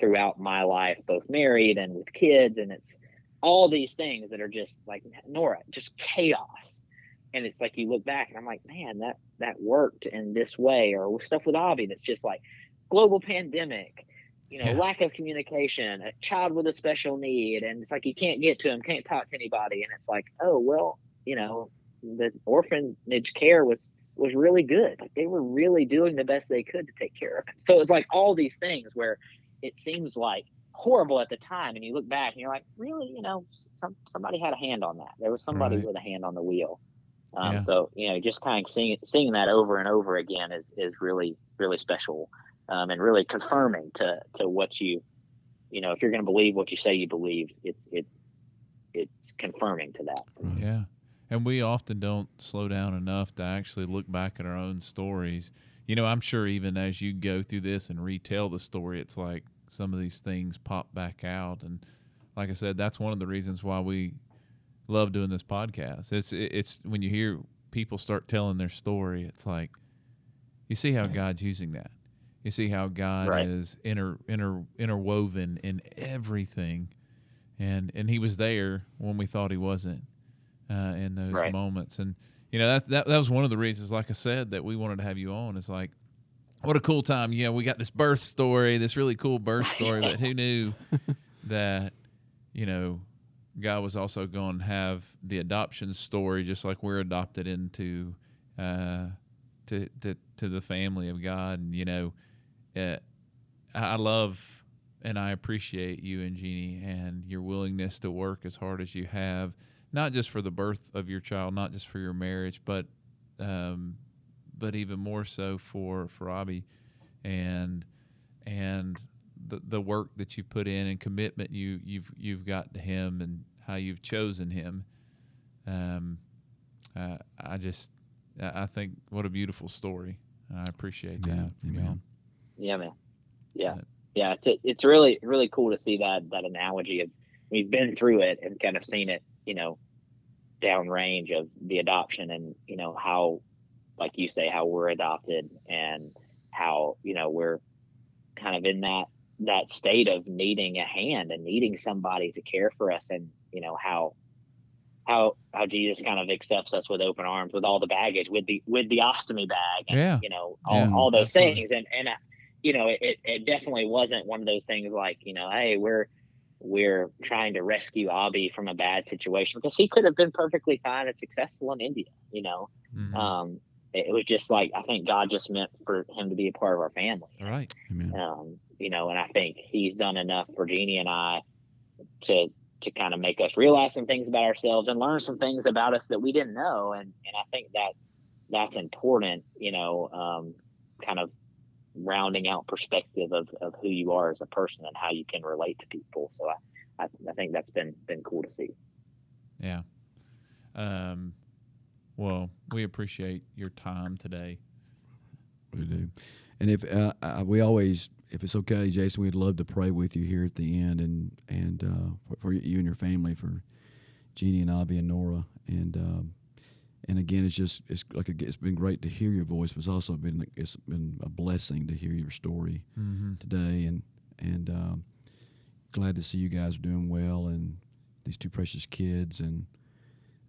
Throughout my life, both married and with kids. And it's all these things that are just like, Nora, just chaos. And it's like, you look back and I'm like, man, that, that worked in this way. Or stuff with Avi that's just like global pandemic, you know, yeah. lack of communication, a child with a special need. And it's like, you can't get to him, can't talk to anybody. And it's like, oh, well, you know, the orphanage care was, was really good. Like they were really doing the best they could to take care of him. So it's like all these things where it seems like horrible at the time, and you look back and you're like, really, you know, some, somebody had a hand on that. There was somebody right. with a hand on the wheel. Um, yeah. So, you know, just kind of seeing seeing that over and over again is, is really, really special, um, and really confirming to, to what you, you know, if you're going to believe what you say you believe, it, it it's confirming to that. Yeah. And we often don't slow down enough to actually look back at our own stories. You know, I'm sure even as you go through this and retell the story, it's like some of these things pop back out. And like I said, that's one of the reasons why we love doing this podcast. It's it's when you hear people start telling their story, it's like you see how God's using that. You see how God right. is inter, inter, interwoven in everything, and and He was there when we thought He wasn't uh, in those right. moments. And you know that, that that was one of the reasons, like I said, that we wanted to have you on. It's like, what a cool time! You know, we got this birth story, this really cool birth story, but who knew that you know. God was also going to have the adoption story, just like we're adopted into uh, to, to to the family of God. And, you know, uh, I love and I appreciate you and Jeannie and your willingness to work as hard as you have, not just for the birth of your child, not just for your marriage, but um, but even more so for for Abhi and and. The, the work that you put in and commitment you you've you've got to him and how you've chosen him. Um, uh, I just I think what a beautiful story. I appreciate yeah, that. From man. Yeah, man. Yeah, yeah. It's it's really really cool to see that that analogy of we've been through it and kind of seen it, you know, downrange of the adoption and you know how, like you say, how we're adopted and how you know we're kind of in that. that state of needing a hand and needing somebody to care for us. And, you know, how, how, how Jesus kind of accepts us with open arms, with all the baggage, with the, with the ostomy bag, and, yeah. you know, all, yeah, all those absolutely. things. And, and, uh, you know, it, it definitely wasn't one of those things like, you know, hey, we're, we're trying to rescue Abhi from a bad situation, because he could have been perfectly fine and successful in India, you know? Mm-hmm. Um, it was just like, I think God just meant for him to be a part of our family. All right. Amen. Um, you know, and I think He's done enough for Jeannie and I to, to kind of make us realize some things about ourselves and learn some things about us that we didn't know. And, and I think that that's important, you know, um, kind of rounding out perspective of, of who you are as a person and how you can relate to people. So I, I, I think that's been, been cool to see. Yeah. Um, Well, we appreciate your time today. We do. And if uh, I, we always, if it's okay, Jason, we'd love to pray with you here at the end and, and uh, for, for you and your family, for Jeannie and Abhi and Nora. And um, and again, it's just, it's like a, it's been great to hear your voice, but it's also been, it's been a blessing to hear your story mm-hmm. today. And, and um, glad to see you guys are doing well and these two precious kids. And,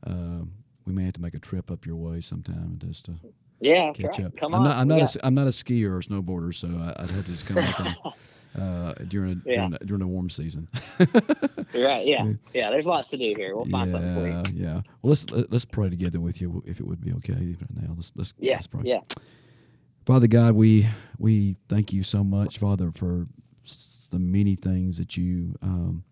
um, uh, we may have to make a trip up your way sometime just to yeah, catch right. up. Come on. I'm not, I'm, not yeah. a, I'm not a skier or snowboarder, so I, I'd have to just come up uh, during, yeah. during during the warm season. Right? Yeah, yeah. There's lots to do here. We'll find yeah, something for you. Yeah. Well, let's let's pray together with you if it would be okay right now. Let's let's, yeah, let's pray. Yeah. Father God, we we thank you so much, Father, for the many things that you. Um,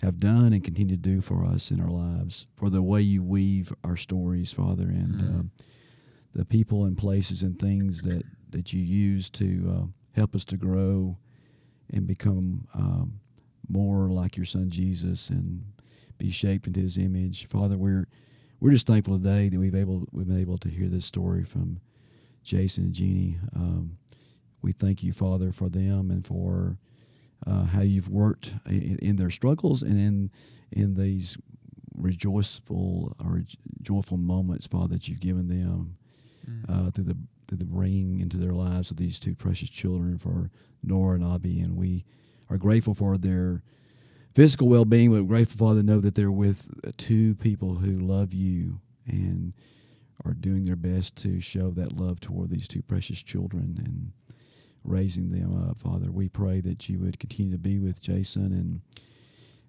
have done and continue to do for us in our lives, for the way you weave our stories, Father, and mm-hmm. um, the people and places and things that, that you use to uh, help us to grow and become um, more like your Son Jesus and be shaped into His image. Father, we're we're just thankful today that we've able we've been able to hear this story from Jason and Jeannie. Um, we thank you, Father, for them and for Uh, how you've worked in, in their struggles and in in these rejoiceful or joyful moments, Father, that you've given them mm. uh, through the through the bringing into their lives of these two precious children, for Nora and Abhi. And we are grateful for their physical well-being. We're grateful, Father, to know that they're with two people who love you and are doing their best to show that love toward these two precious children and raising them up. Father, we pray that you would continue to be with Jason, and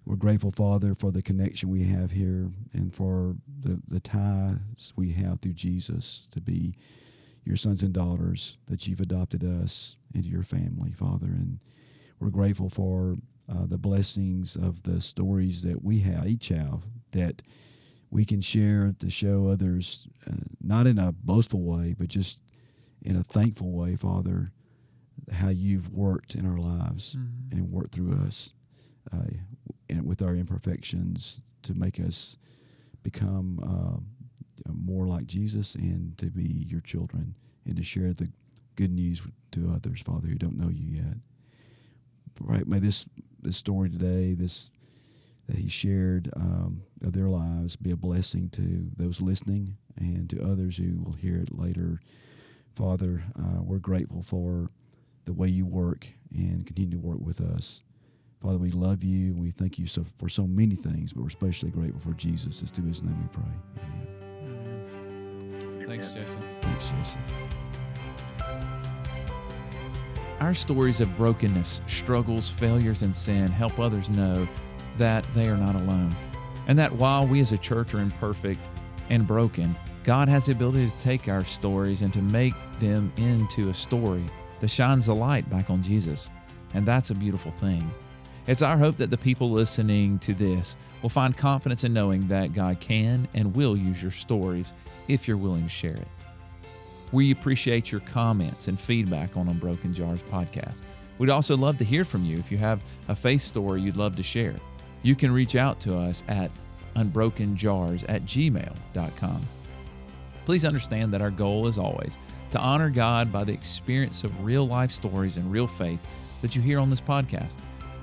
we're grateful, Father, for the connection we have here and for the, the ties we have through Jesus to be your sons and daughters, that you've adopted us into your family, Father. And we're grateful for uh, the blessings of the stories that we have, each have, that we can share to show others, uh, not in a boastful way, but just in a thankful way, Father, how you've worked in our lives mm-hmm. and worked through us uh, and with our imperfections to make us become uh, more like Jesus and to be your children and to share the good news to others, Father, who don't know you yet. Right? May this, this story today, this that he shared um, of their lives be a blessing to those listening and to others who will hear it later. Father, uh, we're grateful for the way you work and continue to work with us. Father, we love you and we thank you so, for so many things, but we're especially grateful for Jesus. It's through his name we pray. Amen. Amen. Thanks, Jason. Thanks, Jason. Our stories of brokenness, struggles, failures, and sin help others know that they are not alone, and that while we as a church are imperfect and broken, God has the ability to take our stories and to make them into a story that shines the light back on Jesus. And that's a beautiful thing. It's our hope that the people listening to this will find confidence in knowing that God can and will use your stories if you're willing to share it. We appreciate your comments and feedback on Unbroken Jars podcast. We'd also love to hear from you if you have a faith story you'd love to share. You can reach out to us at unbroken jars at gmail dot com. Please understand that our goal is always to honor God by the experience of real life stories and real faith that you hear on this podcast.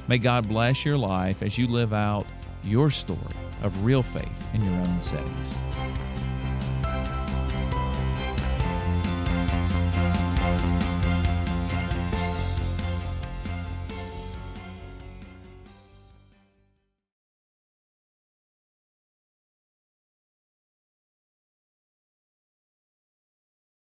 May God bless your life as you live out your story of real faith in your own settings.